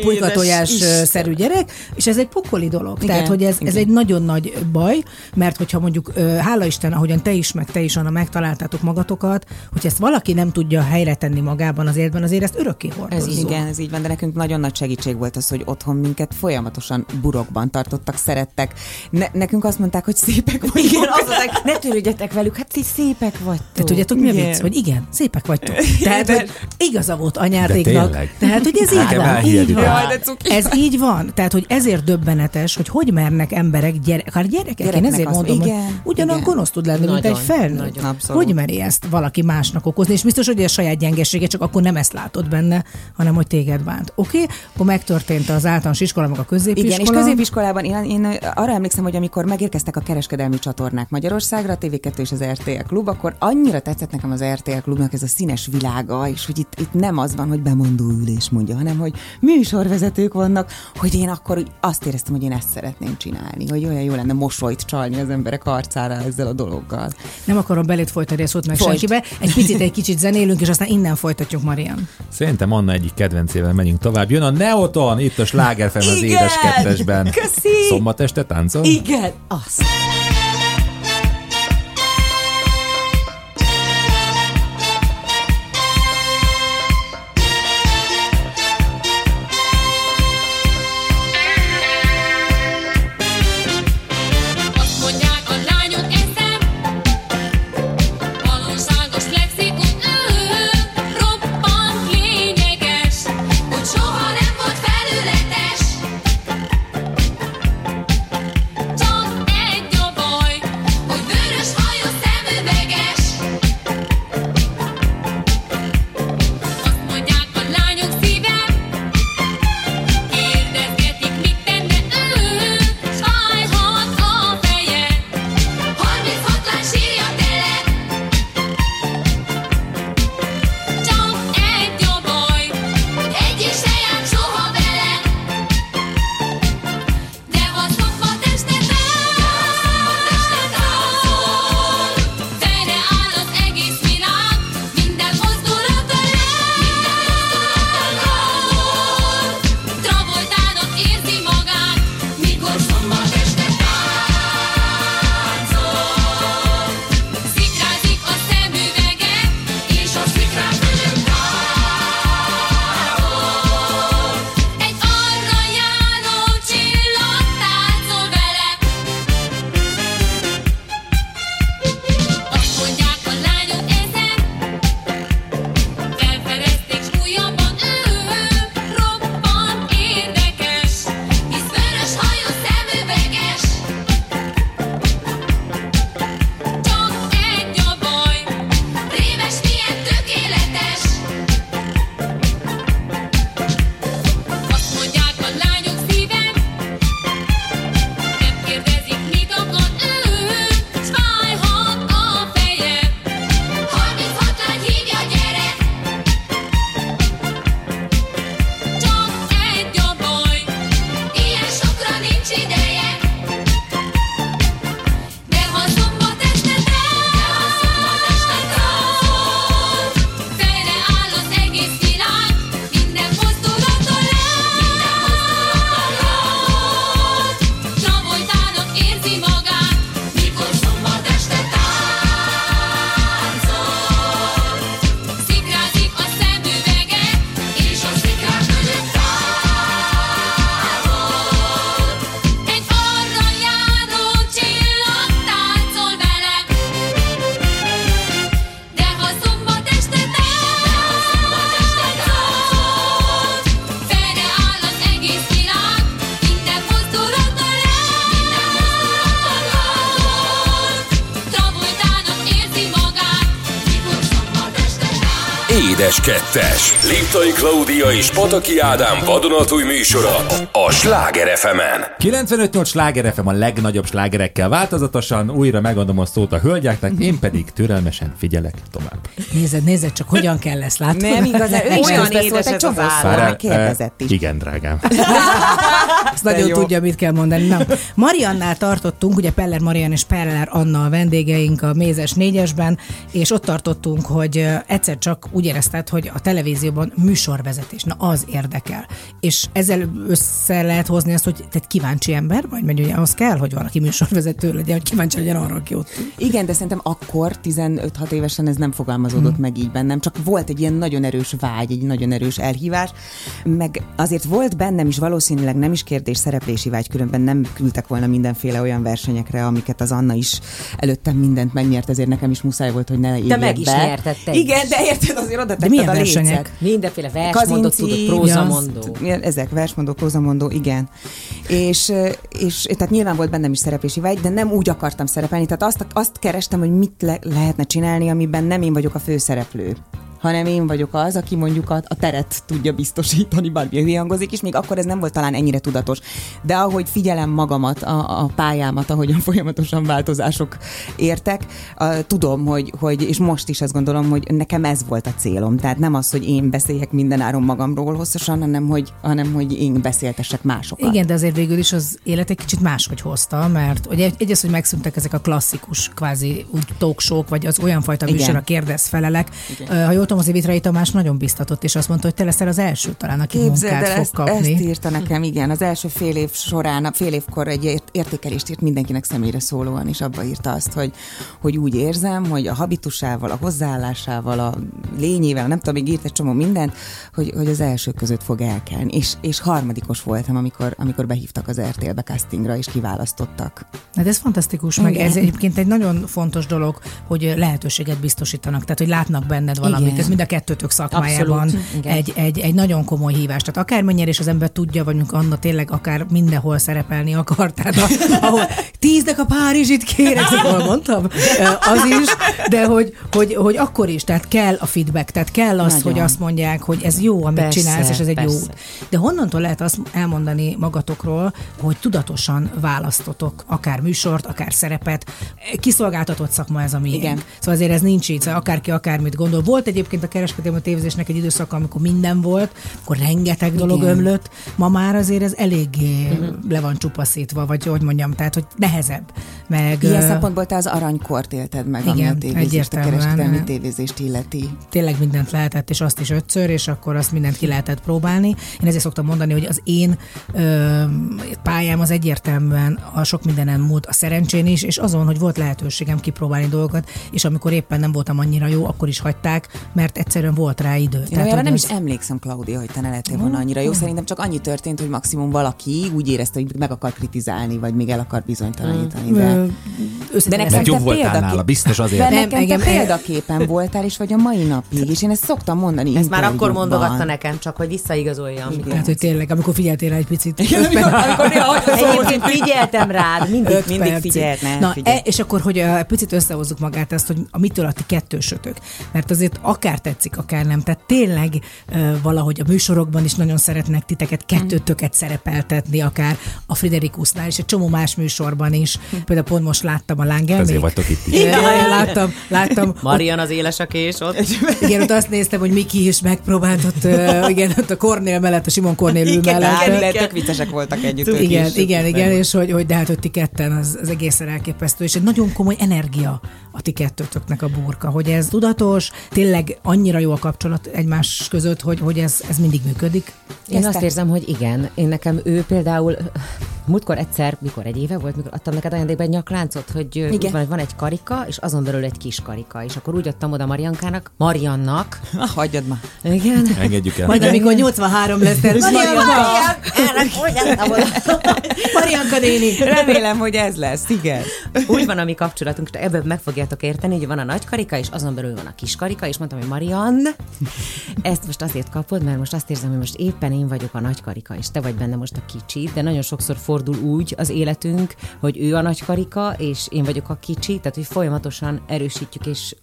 pulykatojásszerű gyerek, és ez egy pokoli dolog. Igen, tehát, hogy ez egy nagyon nagy baj, mert hogyha mondjuk, hála Isten, ahogyan te is, meg te is, Anna, megtaláltátok magatokat, hogy ezt valaki nem tudja helyre tenni magában az életben, azért ezt örökké hordozó. Ez így van, de nekünk nagyon nagy segítség volt az, hogy otthon minket folyamatosan burokban tartottak, szerettek. Nekünk azt mondták, hogy szépek vagyunk. Igen, azonnak, ne törődjetek velük, hát ti szépek vagytok. De tudjátok, mi a vicc? Hogy igen, szépek vagytok. Tehát, hogy igaza volt anyátéknak. Tehát, hogy ez így van. Ez így van. Tehát, hogy ezért döbbenetes, hogy mernek emberek gyerekek. Én ezért mondom, hogy ugyanaz gonosz tud lenni, mint egy felnőtt. Hogy meri ezt valaki másnak okozni, és biztos, hogy a saját gyengessége, csak akkor nem ezt látod benne, hanem hogy téged bánt. Oké, akkor megtörtént az általános iskola, meg a középiskola. Igen, és középiskolában én arra emlékszem, hogy amikor megérkeztek a kereskedelmi csatornák Magyarországra, a TV2 és az RTL Klub, akkor annyira tetszett nekem az RTL Klubnak ez a színes világa, és hogy itt nem az van, hogy bemondó ülés mondja, hanem hogy műsorvezetők vannak, hogy én akkor azt éreztem, hogy én ezt szeretném csinálni, hogy olyan jó lenne mosolyt csalni az emberek arcára ezzel a dologgal. Nem akarom belét folytani a szót meg senkibe, egy kicsit zenélünk, és aztán innen folytatjuk, Marian. Szerintem Anna egyik kedvencével menjünk tovább. Jön a Neoton, itt a Sláger FM az Édes Kettesben. Szombat este táncol? Igen, az. Édes Kettes. Liptai Klaudia és Pataki Ádám vadonatúj műsora a Sláger FM-en. 95-8 Sláger FM, a legnagyobb slágerekkel változatosan. Újra megadom a szót a hölgyeknek, én pedig türelmesen figyelek tovább. Nézed csak, hogyan kell lesz látni. Nem igazán, ő is olyan édes ez az állam, kérdezett is. Igen, drágám. Ezt nagyon jó. Tudja, mit kell mondani. Na, Mariannál tartottunk, ugye Peller Marian és Peller Anna a vendégeink a Mézes 4-esben, és ott tartottunk, hogy egyszer csak úgy érezted, hogy a televízióban műsorvezetés, na az érdekel. És ezzel össze lehet hozni azt, hogy te kíváncsi ember vagy, mert ugye ahhoz kell, hogy valaki műsorvezető legyen, hogy kíváncsi legyen arra, aki ott. Igen, de szerintem akkor 15-6 évesen ez nem fogalmazódott meg így bennem, csak volt egy ilyen nagyon erős vágy, egy nagyon erős elhívás, meg azért volt bennem is valószínűleg nem is kérdés szereplési vágy, különben nem küldtek volna mindenféle olyan versenyekre, amiket az Anna is előttem mindent megnyert, ezért nekem is muszáj volt, hogy ne éljek meg is nyerted. Igen, de érted, azért oda tetted a lécet. Mindenféle versmondót tudod, prózamondó. Ezek, versmondó, prózamondó, igen. És tehát nyilván volt bennem is szereplési vágy, de nem úgy akartam szerepelni, tehát azt kerestem, hogy mit lehetne csinálni, amiben nem én vagyok a főszereplő, hanem én vagyok az, aki mondjuk a teret tudja biztosítani, bármilyen hiángozik is, még akkor ez nem volt talán ennyire tudatos. De ahogy figyelem magamat, a pályámat, ahogyan folyamatosan változások értek, tudom, hogy, és most is azt gondolom, hogy nekem ez volt a célom. Tehát nem az, hogy én beszéljek mindenáron magamról hosszasan, hanem hogy én beszéltessek másokat. Igen, de azért végül is az élet egy kicsit máshogy hozta, mert ugye egyrészt, hogy megszűntek ezek a klasszikus kvázi úgy talk show-k, vagy az olyan fajta műsor, a kérdez-felelek. Ha jól tudom, azért Vitrai Tamás nagyon biztatott, és azt mondta, hogy te leszel az első talán, aki munkát fog kapni. Ezt írta nekem, igen. Az első fél év során, fél évkor egy értékelést írt mindenkinek személyre szólóan, és abba írta azt, hogy úgy érzem, hogy a habitusával, a hozzáállásával, a lényével, nem tudom, még írt egy csomó mindent, hogy az első között fog elkelni. És harmadikos voltam, amikor behívtak az RTL-be castingra, és kiválasztottak. Hát ez fantasztikus, igen. Meg ez egyébként egy nagyon fontos dolog, hogy lehetőséget biztosítanak, tehát hogy látnak benned valamit. Igen. Ez mind a kettőtök szakmájában egy nagyon komoly hívás. Tehát akármennyire is az ember tudja, vagy Anna tényleg akár mindenhol szerepelni akar. Tehát ahol tíznek a Párizsit kérek, jól mondtam, az is, de hogy akkor is, tehát kell a feedback, tehát kell az, nagyon. Hogy azt mondják, hogy ez jó, amit persze, csinálsz, és ez egy jó. De honnantól lehet azt elmondani magatokról, hogy tudatosan választotok akár műsort, akár szerepet. Kiszolgáltatott szakma ez a miénk. Igen. Szóval azért ez nincs így, szóval akárki akármit gondol. Volt egyébként a kereskedelmi tévézésnek egy időszaka, amikor minden volt, akkor rengeteg dolog ömlött. Ma már azért ez eléggé le van csupaszítva, vagy hogy mondjam, tehát hogy nehezebb. Meg, ilyen szempontból te az aranykort élted meg, igen, ami a tévézést, a kereskedelmi tévézést illeti. Tényleg mindent lehetett, és azt is 5-ször, és akkor azt mindent ki lehetett próbálni. Én ezért szoktam mondani, hogy az én pályám az egyértelműen a sok mindenen múlt, a szerencsén is, és azon, hogy volt lehetőségem kipróbálni dolgokat, és amikor éppen nem voltam annyira jó, akkor is hagyták, mert egyszerűen volt rá idő. Én tehát, nem is emlékszem, Klaudia, hogy te ne lettél volna annyira jó. Szerintem csak annyi történt, hogy maximum valaki úgy érezte, hogy meg akar kritizálni, vagy még el akar bizonytalanítani. De nekem te példaképpen biztos azért. Nekem példaképen voltál, és vagy a mai napig, és én ezt szoktam mondani. Ez már akkor mondogatta nekem, csak hogy visszaigazoljam. Tehát, hogy tényleg, amikor figyeltél rá egy picit. Egyébként figyeltem rád, mindig figyeltem. És akkor, hogy picit összehozzuk magát ezt, hogy mitől a ti kettősötök. Mert azért akár tetszik, akár nem. Tehát tényleg valahogy a műsorokban is nagyon szeretnek titeket, kettőtöket szerepeltetni, akár a Friderikusnál és egy csomó más műsorban is. Például pont most láttam a Lángelmék. Ezért vagytok itt is. Igen, láttam. Marian az éles a kés ott. Igen, ott azt néztem, hogy Miki is megpróbált ott, igen, ott a Kornél mellett, a Simon Kornél ül mellett. Igen, tök viccesek voltak együtt. Igen, és hogy de hát, hogy ti ketten az egészen elképesztő, és egy nagyon komoly energia a ti kettőtöknek a burka, hogy ez tudatos, tényleg annyira jó a kapcsolat egymás között, hogy ez mindig működik. Én azt érzem, hogy igen. Én nekem ő például múltkor egyszer, mikor egy éve volt, mikor adtam neked ajándékba egy nyakláncot, hogy van egy karika, és azon belül egy kis karika, és akkor úgy adtam oda Mariannak. Hagyjad már. Igen. Engedjük el. Majd amikor 83 lesz, Marianka néni. Remélem, hogy ez lesz, igen. Úgy van a mi kapcsolatunk, és ebben meg fogjátok érteni, hogy van a nagy karika, és azon belül van a kis karika, és mondtam, hogy Marian, ezt most azért kapod, mert most azt érzem, hogy most éppen én vagyok a nagy karika, és te vagy benne most a kicsi, de nagyon sokszor fordul úgy az életünk, hogy ő a nagy karika, és én vagyok a kicsi, tehát hogy folyamatosan erősítjük és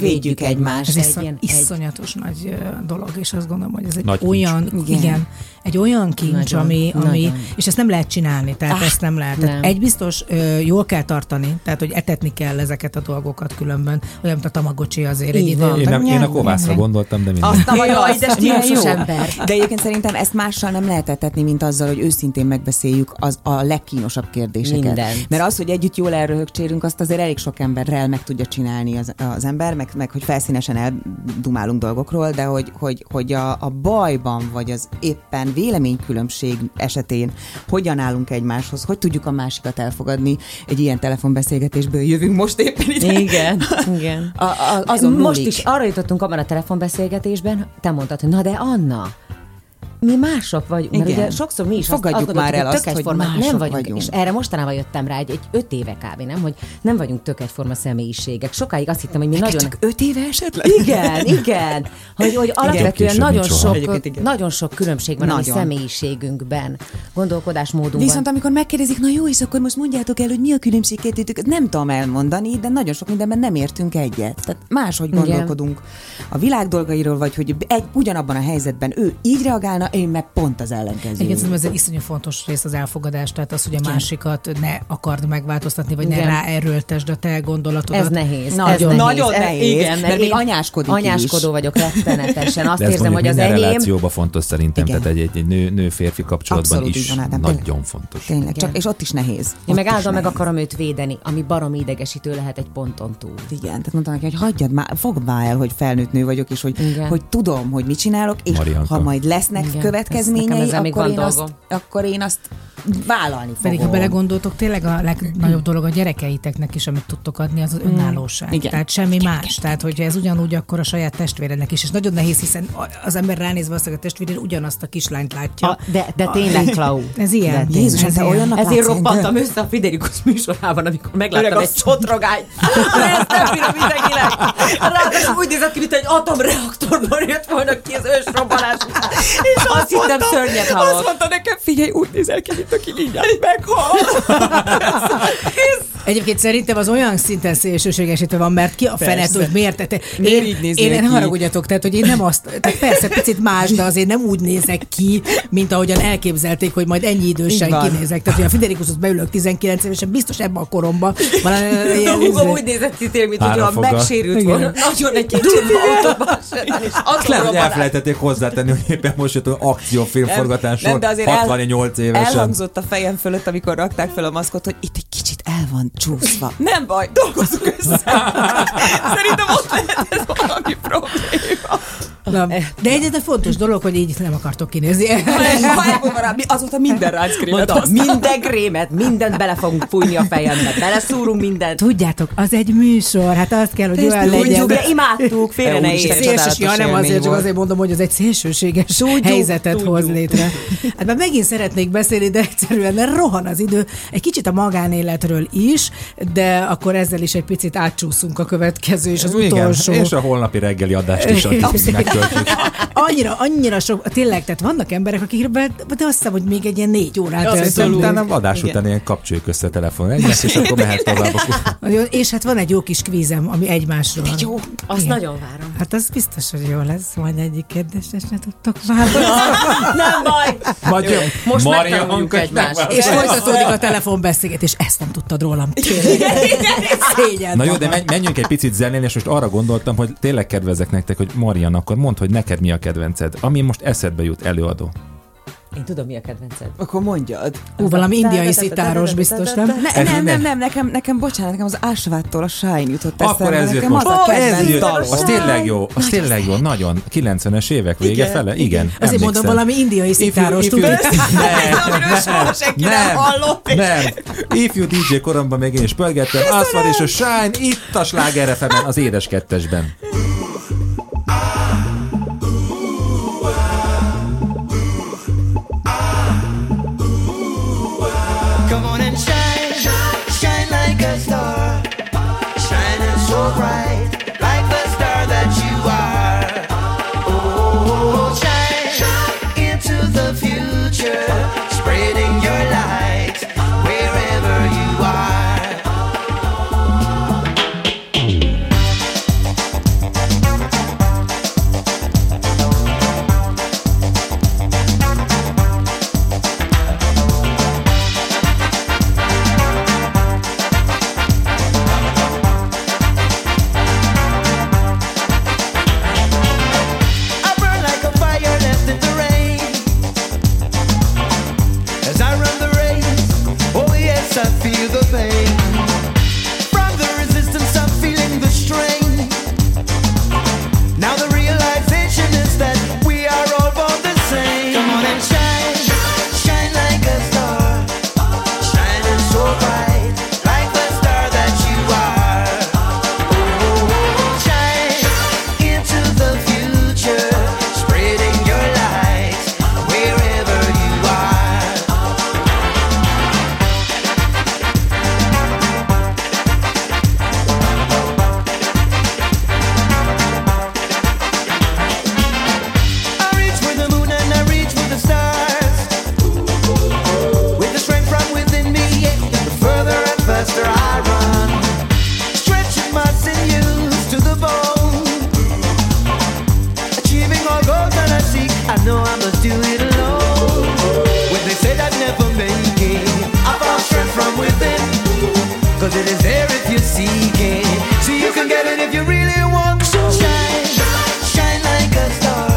védjük egymást. Ez iszonyatos nagy dolog, és azt gondolom, hogy ez egy nagy olyan kincs. Igen, egy olyan kincs, nagyon, ami és ezt nem lehet csinálni, tehát ezt nem lehet. Nem. Tehát egy biztos, jól kell tartani, tehát hogy etetni kell ezeket a dolgokat különben, olyan, mint a tamagocsi azért egy idő. Én a kovászra gondoltam, de minden. Azt a jaj, de stílusos ember. De egyébként szerintem ezt mással nem lehet etetni, mint azzal, hogy őszintén megbeszéljük a legkínosabb kérdéseket. Mindent. Mert az, hogy együtt jól elröhögcsérünk, azt azért elég sok emberrel meg tudja csinálni az ember, meg hogy felszínesen eldumálunk dolgokról, de hogy a bajban, vagy az éppen véleménykülönbség esetén hogyan állunk egymáshoz, hogy tudjuk a másikat elfogadni, egy ilyen telefonbeszélgetésből jövünk most éppen ide. Igen, igen. Most is arra jutottunk abban a telefonbeszélgetésben, te mondtad, hogy na de Anna, mi mások vagyunk, mert ugye sokszor mi is fogadjuk már el azt, hogy mások vagyunk. És erre mostanában jöttem rá egy 5 éve kb., nem? Hogy nem vagyunk tök egyforma személyiségek. Sokáig azt hittem, hogy mi nagyon... Csak 5 éve esetleg? Igen, igen. Hogy alapvetően nagyon sok különbség van a személyiségünkben, gondolkodásmódunkban. Viszont amikor megkérdezik, na jó, és akkor most mondjátok el, hogy mi a különbség köztünk, nem tudom elmondani, de nagyon sok mindenben nem értünk egyet. Tehát máshogy gondolkodunk a világ dolgairól, vagy hogy ugyanabban a helyzetben ő így reagálna, én meg pont az ellenkező. Egyébként ez egy iszonyú fontos rész az elfogadás, tehát az, hogy a másikat ne akard megváltoztatni, vagy ne ráerőltesd a te gondolatodat. Ez nehéz. Nagyon nehéz. Igen, mert még anyáskodó vagyok rettenetesen. Azt érzem, hogy az enyém... relációba fontos szerintem, igen. Tehát egy nő-férfi kapcsolatban abszolút is nagyon fontos. Tényleg, csak, és ott is nehéz. Én meg állandóan meg akarom őt védeni, ami baromi idegesítő lehet egy ponton túl. Igen, tehát mondtam neki, hogy hagyjad már, fogd már el, hogy felnőtt nő vagyok, és hogy tudom, hogy mit csinálok, és ha majd lesznek következményei, akkor én azt vállalni fogom. Pedig ha belegondoltok, tényleg a legnagyobb dolog a gyerekeiteknek is, amit tudtok adni, az önállóság. Igen. Tehát semmi más. Tehát, hogyha ez ugyanúgy, akkor a saját testvérednek is. És nagyon nehéz, hiszen az ember ránézve azt, hogy a testvérén ugyanazt a kislányt látja. De tényleg, Klau. Ez ilyen. Jézus, ez olyan. Ezért robbantam össze a Friderikus műsorában, amikor megláttam egy csotrogányt. Ez nem bírom idegileg. Ráadásul úgy nézett ki, mint egy atomreaktorban jött volna ki az ősrobbanás. És azt hittem, szörnyet hallott. Azt mondta nekem, figyelj, úgy nézel ki, mint aki mindjárt meghal. Egyébként szerintem az olyan szinten szélsőségesítve van, mert ki a fenet, hogy miért? Én nem haragudjatok, tehát hogy én nem azt, tehát persze picit más, de azért nem úgy nézek ki, mint ahogyan elképzelték, hogy majd ennyi idősen kinézek. Tehát, hogy a Friderikushoz beülök 19 évesen, biztos ebben a koromban. Hugo úgy nézett ki tényleg, mint hogyha megsérült volna. Nagyon egy kicsit autóban. Aztán elfelejtették hozzátenni, hogy éppen most jött akciófilm forgatáson 68 évesen. Elhangzott a fejem fölött, amikor rakták fel a maszkot, hogy itt egy kicsit el van csúszva. Nem baj, dolgozzuk össze. Szerintem ott lehet ez valami probléma. Na, de egyetlen fontos dolog, hogy így nem akartok kinézni. Azóta minden ráckrémet. Minden krémet, mindent bele fogunk fújni a fejembe. Beleszúrunk mindent. Tudjátok, az egy műsor. Hát azt kell, hogy olyan legyen. De imádtuk, félre ne értsd. Ja, nem azért, csak azért mondom, hogy ez egy szélsőséges helyzetet hoz létre. Hát már megint szeretnék beszélni, de egyszerűen rohan az idő. Egy kicsit a magánéletről is, de akkor ezzel is egy picit átcsúszunk a következő és az utolsó. És a holnapi reggeli adást is annyira sok, tényleg, tehát vannak emberek, akikre de azt hiszem, hogy még egy ilyen 4 órát eltöltünk. Utána adás után ilyen kapcsoljuk össze a telefon egymás, és akkor mehet tovább. És hát van egy jó kis kvízem, ami egymásról. De jó, azt nagyon várom. Hát az biztos, hogy jó lesz, majd egyik kérdést ne tudtok válaszolni. Nem baj! Most megtanuljuk egymást. És folytatódik a telefonbeszélgetés, és ezt nem tudtad rólam. Szégyen. Na jó, de menjünk egy picit zenélni, és most arra gondoltam, hogy tényleg kedvezek nektek, hogy Marian, akkor mondd, hogy neked mi a kedvenced, ami most eszedbe jut előadó. Én tudom, mi a kedvenced. Akkor mondjad. Valami indiai szitáros biztos, nem? Nem, nekem, bocsánat, nekem az Ásváttól a Shine jutott eszembe. Akkor ez jött most. Az tényleg jó, nagyon. 90-es évek vége fele, igen. Azért mondom, valami indiai szitáros, tudod? Nem. Ifjú DJ koromban még én is pörgettem. Ásvátt és a Shine itt a Sláger FM-en, az Édes Kettesben. Into the future, spreading your light. I feel the pain. From the resistance I'm feeling the strain. Now the realization is that we are all born the same. Come on and shine, shine like a star, shining so bright, like the star that you are. Oh, shine into the future, spreading your light wherever you are. I reach for the moon and I reach for the stars, with the strength from within me, yeah. The further and faster I run, stretching my sinews to the bone, achieving all goals that I seek. I know I must do it alone. When they said I'd never make it, I found strength from within, 'cause it is there if you seek it. So you can get it if you really want. So shine, shine like a star,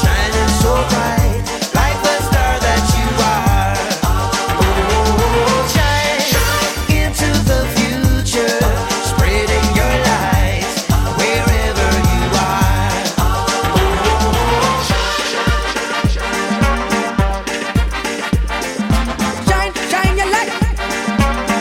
shining so bright, like the star that you are. Oh, shine into the future, spreading your light wherever you are. Shine, shine your light. Shine, shine your light. Just throw that in the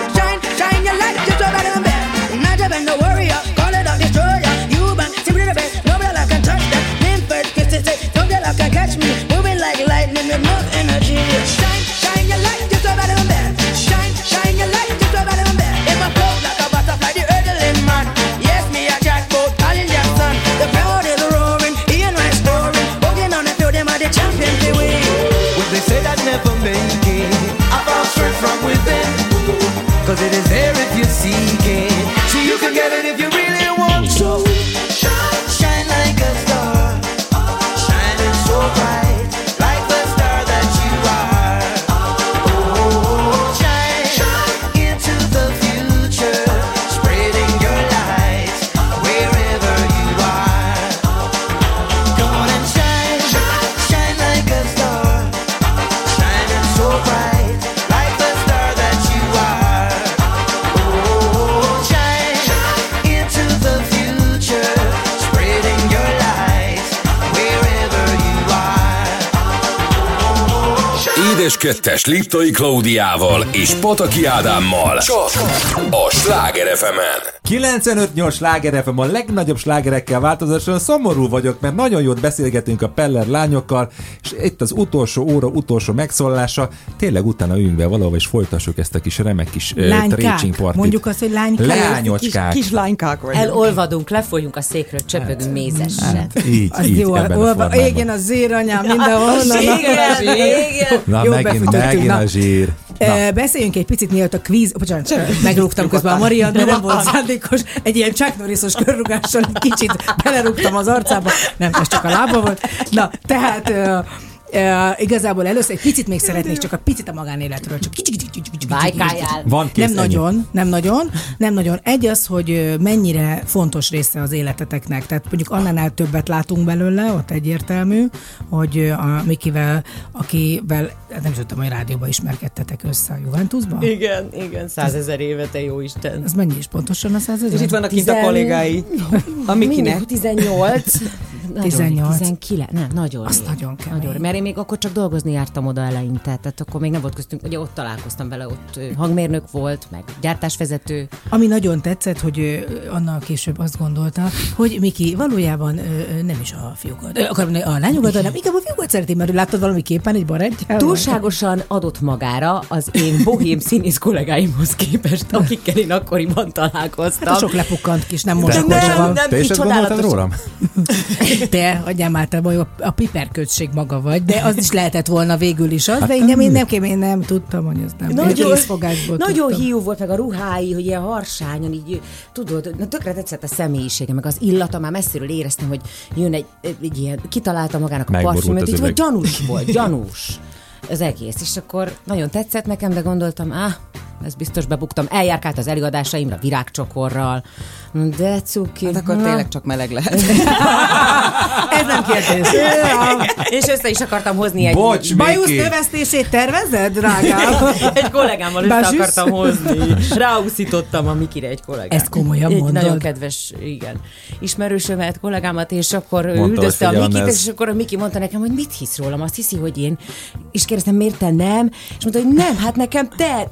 bed. Magic and no warrior, call it a destroyer. You bang, simply the best. Nobody like can touch that. Name first, kiss it, say, nobody like can catch me. Moving like lightning with no energy. Shine, shine your light. Just throw that in the bed. Shine, shine your light. Just throw that in the bed. If I float like a butterfly, the hurdling man. Yes, me a jackpot, Alan Jackson. The crowd is roaring, Ian Rice scoring. Walking on the field, them are the champions they win. When they said I'd never make it, I found strength from within, 'cause it is there if you seek it. So you can get it if you really want. So shine, shine like a star, shining so bright, like the star that you are. Oh, shine into the future, spreading your light wherever you are. Come on and shine, shine like a star, shining so bright, like the star that you are. Oh, shine into the future, spreading your light wherever you are. Édes kettes Liptai Klaudiával és Pataki Ádámmal. Csak a Sláger FM-en. 95-8 Sláger FM, a legnagyobb slágerekkel változatosan. Szomorú vagyok, mert nagyon jót beszélgetünk a Peller lányokkal, és itt az utolsó óra, utolsó megszólása. Tényleg utána üljünk be valahol, és folytassuk ezt a kis remek kis trécsing partit. Mondjuk azt, hogy lányokák. Kis lánykák vagyunk. Elolvadunk, lefolyunk a székről, csöpögünk mézessel. Így, az így, jó, ebben a igen, a zsír, anyám, mindenhol. Na, megint a zsír. Beszéljünk egy picit, mielőtt a kvíz... Bocsánat, megrúgtam közben a Marian, de nem volt szándékos. Egy ilyen Chuck Norrisos körrugással egy kicsit belerúgtam az arcába. Nem, ez csak a lába volt. Na, tehát... igazából először egy picit még szeretnék csak a picit a magánéletről, csak nem nagyon, nem nagyon. Egy az, hogy mennyire fontos része az életeteknek. Tehát mondjuk annál többet látunk belőle, ott egyértelmű, hogy a Mikivel, akivel nem tudom, hogy rádióban ismerkedtetek össze a Juventusban. Igen, igen, 100 000 éve, te jó Isten. Ez mennyi is pontosan a 100 000? És itt vannak kint a kollégái. A Mikinek 18. 19. Nem, nagyon. Azt rég. Nagyon kell. Nagyon, mert én még akkor csak dolgozni jártam oda eleinte, tehát akkor még nem volt köztünk, ugye ott találkoztam vele, ott hangmérnök volt, meg gyártásvezető. Ami nagyon tetszett, hogy Anna később azt gondolta, hogy Miki valójában nem is a fiúkat, a lányokat, hanem inkább a fiúkat szereti, mert láttad valami képen egy barátjával. Túlságosan adott magára az én bohém színész kollégáimhoz képest, akikkel én akkoriban találkoztam. Hát sok lepukkant kis, nem most. Te is ezt gondoltad rólam? Te, adjál már, te majd a piperkötség maga vagy, de az is lehetett volna végül is az, de én nem tudtam, hogy az nem. Nagyon hiú volt meg a ruhái, hogy ilyen harsányon, így tudod, na, tökre tetszett a személyisége, meg az illata, már messziről éreztem, hogy jön egy ilyen, kitalálta magának a parfümöt, így vagy gyanús volt, az egész, és akkor nagyon tetszett nekem, de gondoltam, ez biztos bebuktam. Eljárkált az előadásaimra virágcsokorral. De cuki. Hát akkor tényleg csak meleg lehet. Ez nem kérdés. És össze is akartam hozni egy... Bocs, bajusz növesztését tervezed, drágám? Egy kollégámmal össze akartam hozni. Ráúszítottam a Mikire egy kollégát. Ezt komolyan mondod? Egy nagyon kedves, igen. Ismerősömet, kollégámat, és akkor üldözte a Mikit, és akkor a Miki mondta nekem, hogy mit hisz rólam? Azt hiszi, hogy én... És kérdeztem, miért te nem? És mondta, hogy nem, hát nekem te...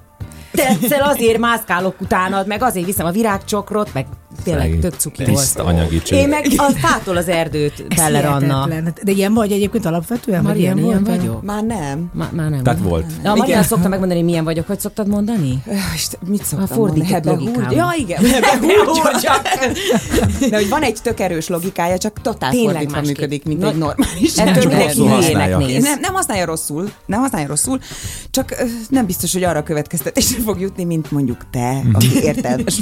Tetszel, azért mászkálok utánad, meg azért viszem a virágcsokrot, meg tényleg tök cuki volt. Én meg a fától az erdőt, Peller Anna. De ilyen vagy egyébként alapvetően? Marian, ilyen vagyok? Már nem. Már nem. Tehát volt. A Marian szokta megmondani, milyen vagyok. Hogy szoktad mondani? Mit szoktam mondani? Hát logikám. Ja, igen. De hogy van egy tök erős logikája, csak totál fordítva működik, mint egy normális. Ettől mindenki hülyének néz. Nem használja rosszul, csak nem biztos, hogy arra következtetés fog jutni, mint mondjuk te, aki értelmes.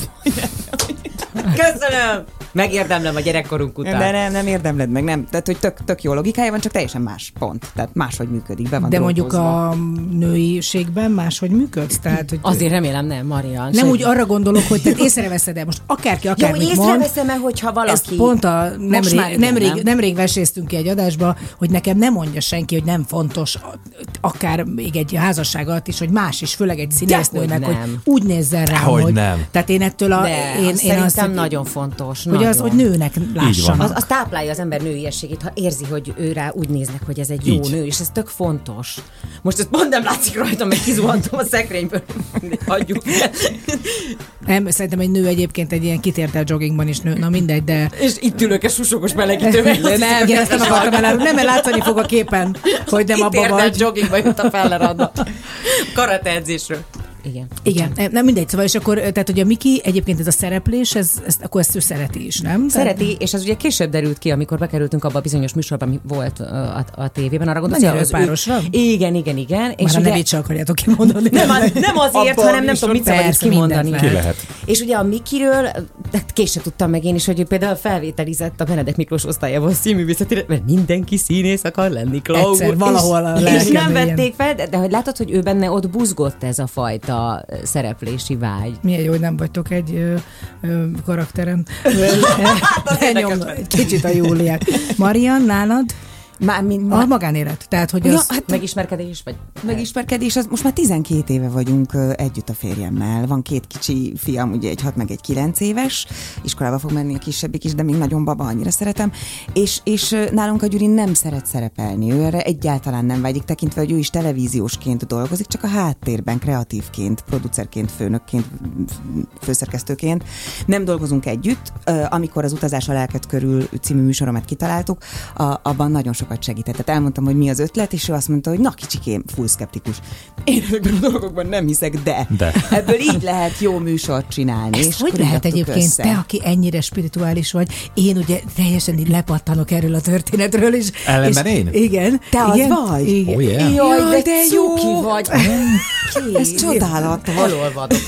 Köszönöm! Megérdemlem a gyerekkorunk után. De nem érdemled meg, nem. Tehát, hogy tök jó logikája van, csak teljesen más pont. Tehát máshogy működik, be van de dolgozva. Mondjuk a nőiségben máshogy működsz? Tehát, hogy azért remélem nem, Marian. Nem úgy arra gondolok, hogy te észreveszed el most akárki, akármit mond. Jó, észreveszem-e, hogyha valaki... Pont a nemrég veséztünk ki egy adásba, hogy nekem nem mondja senki, hogy nem fontos akár még egy házasság alatt is, hogy más is, főleg egy színésznőnek, hogy úgy nézzen rám, hogy nem. Tehát én ettől a... Szerintem nagyon fontos. Hogy nagyon. Az, hogy nőnek lássan. Az táplálja az ember nőiességét, ha érzi, hogy ő rá úgy néznek, hogy ez egy jó így. Nő, és ez tök fontos. Most ezt pont nem látszik rajtam, meg kizuhantom a szekrényből. Hagyjuk. Nem, szerintem egy nő egyébként egy ilyen kitértel joggingban is nő. Na mindegy, de... És itt ülök a susogos melegítőben. Nem, ezt nem akartam elárulni. Nem, mert látszani fog a képen, hogy nem abba vagy. Kitértel joggingba jött a Peller Anna. Karate edzésről. Igen. Nem mindegy, szóval, és akkor, tehát, hogy a Miki egyébként ez a szereplés, akkor ezt ő szereti is, nem? Szereti, és ez ugye később derült ki, amikor bekerültünk abba a bizonyos műsorban, ami volt a tévében, arra gondolsz, hogy az párosra? Igen. Már és a nevét se akarjátok kimondani. Nem azért, hanem nem tudom, mit szabad kimondani. Ki lehet. És ugye a Mikiről, később tudtam meg én is, hogy például felvételizett a Benedek Miklós osztályából színművészetére, mert mindenki színész akar lenni, Klaudia. És nem vették fel, de hogy látod, hogy ő benne ott buzgott ez a fajta a szereplési vágy. Milyen jó, hogy nem vagytok egy karakterem. Kicsit a Júliák. Marian, nálad? A magánélet. Tehát, hogy az... Hát megismerkedés? Vagy... Megismerkedés, az most már 12 éve vagyunk együtt a férjemmel. Van két kicsi fiam, ugye egy 6 meg egy 9 éves, iskolába fog menni a kisebbik is, de még nagyon baba, annyira szeretem. És nálunk a Gyuri nem szeret szerepelni. Ő erre egyáltalán nem vágyik, tekintve, hogy ő is televíziósként dolgozik, csak a háttérben, kreatívként, producerként, főnökként, főszerkesztőként. Nem dolgozunk együtt. Amikor az Utazás a lelked körül című műsoromat kitaláltuk, abban nagyon sokat segített. Tehát elmondtam, hogy mi az ötlet, és ő azt mondta, hogy na kicsikém, full szkeptikus. Én ezekben a dolgokban nem hiszek, de. Ebből így lehet jó műsort csinálni. Ezt és hogy lehet egyébként össze? Te, aki ennyire spirituális vagy, én ugye teljesen így lepattanok erről a történetről, és... Ellenben én? Igen. Te igen? Az vagy? Igen. Oh, yeah. Jaj, de jó! Vagy. Ez csodálat.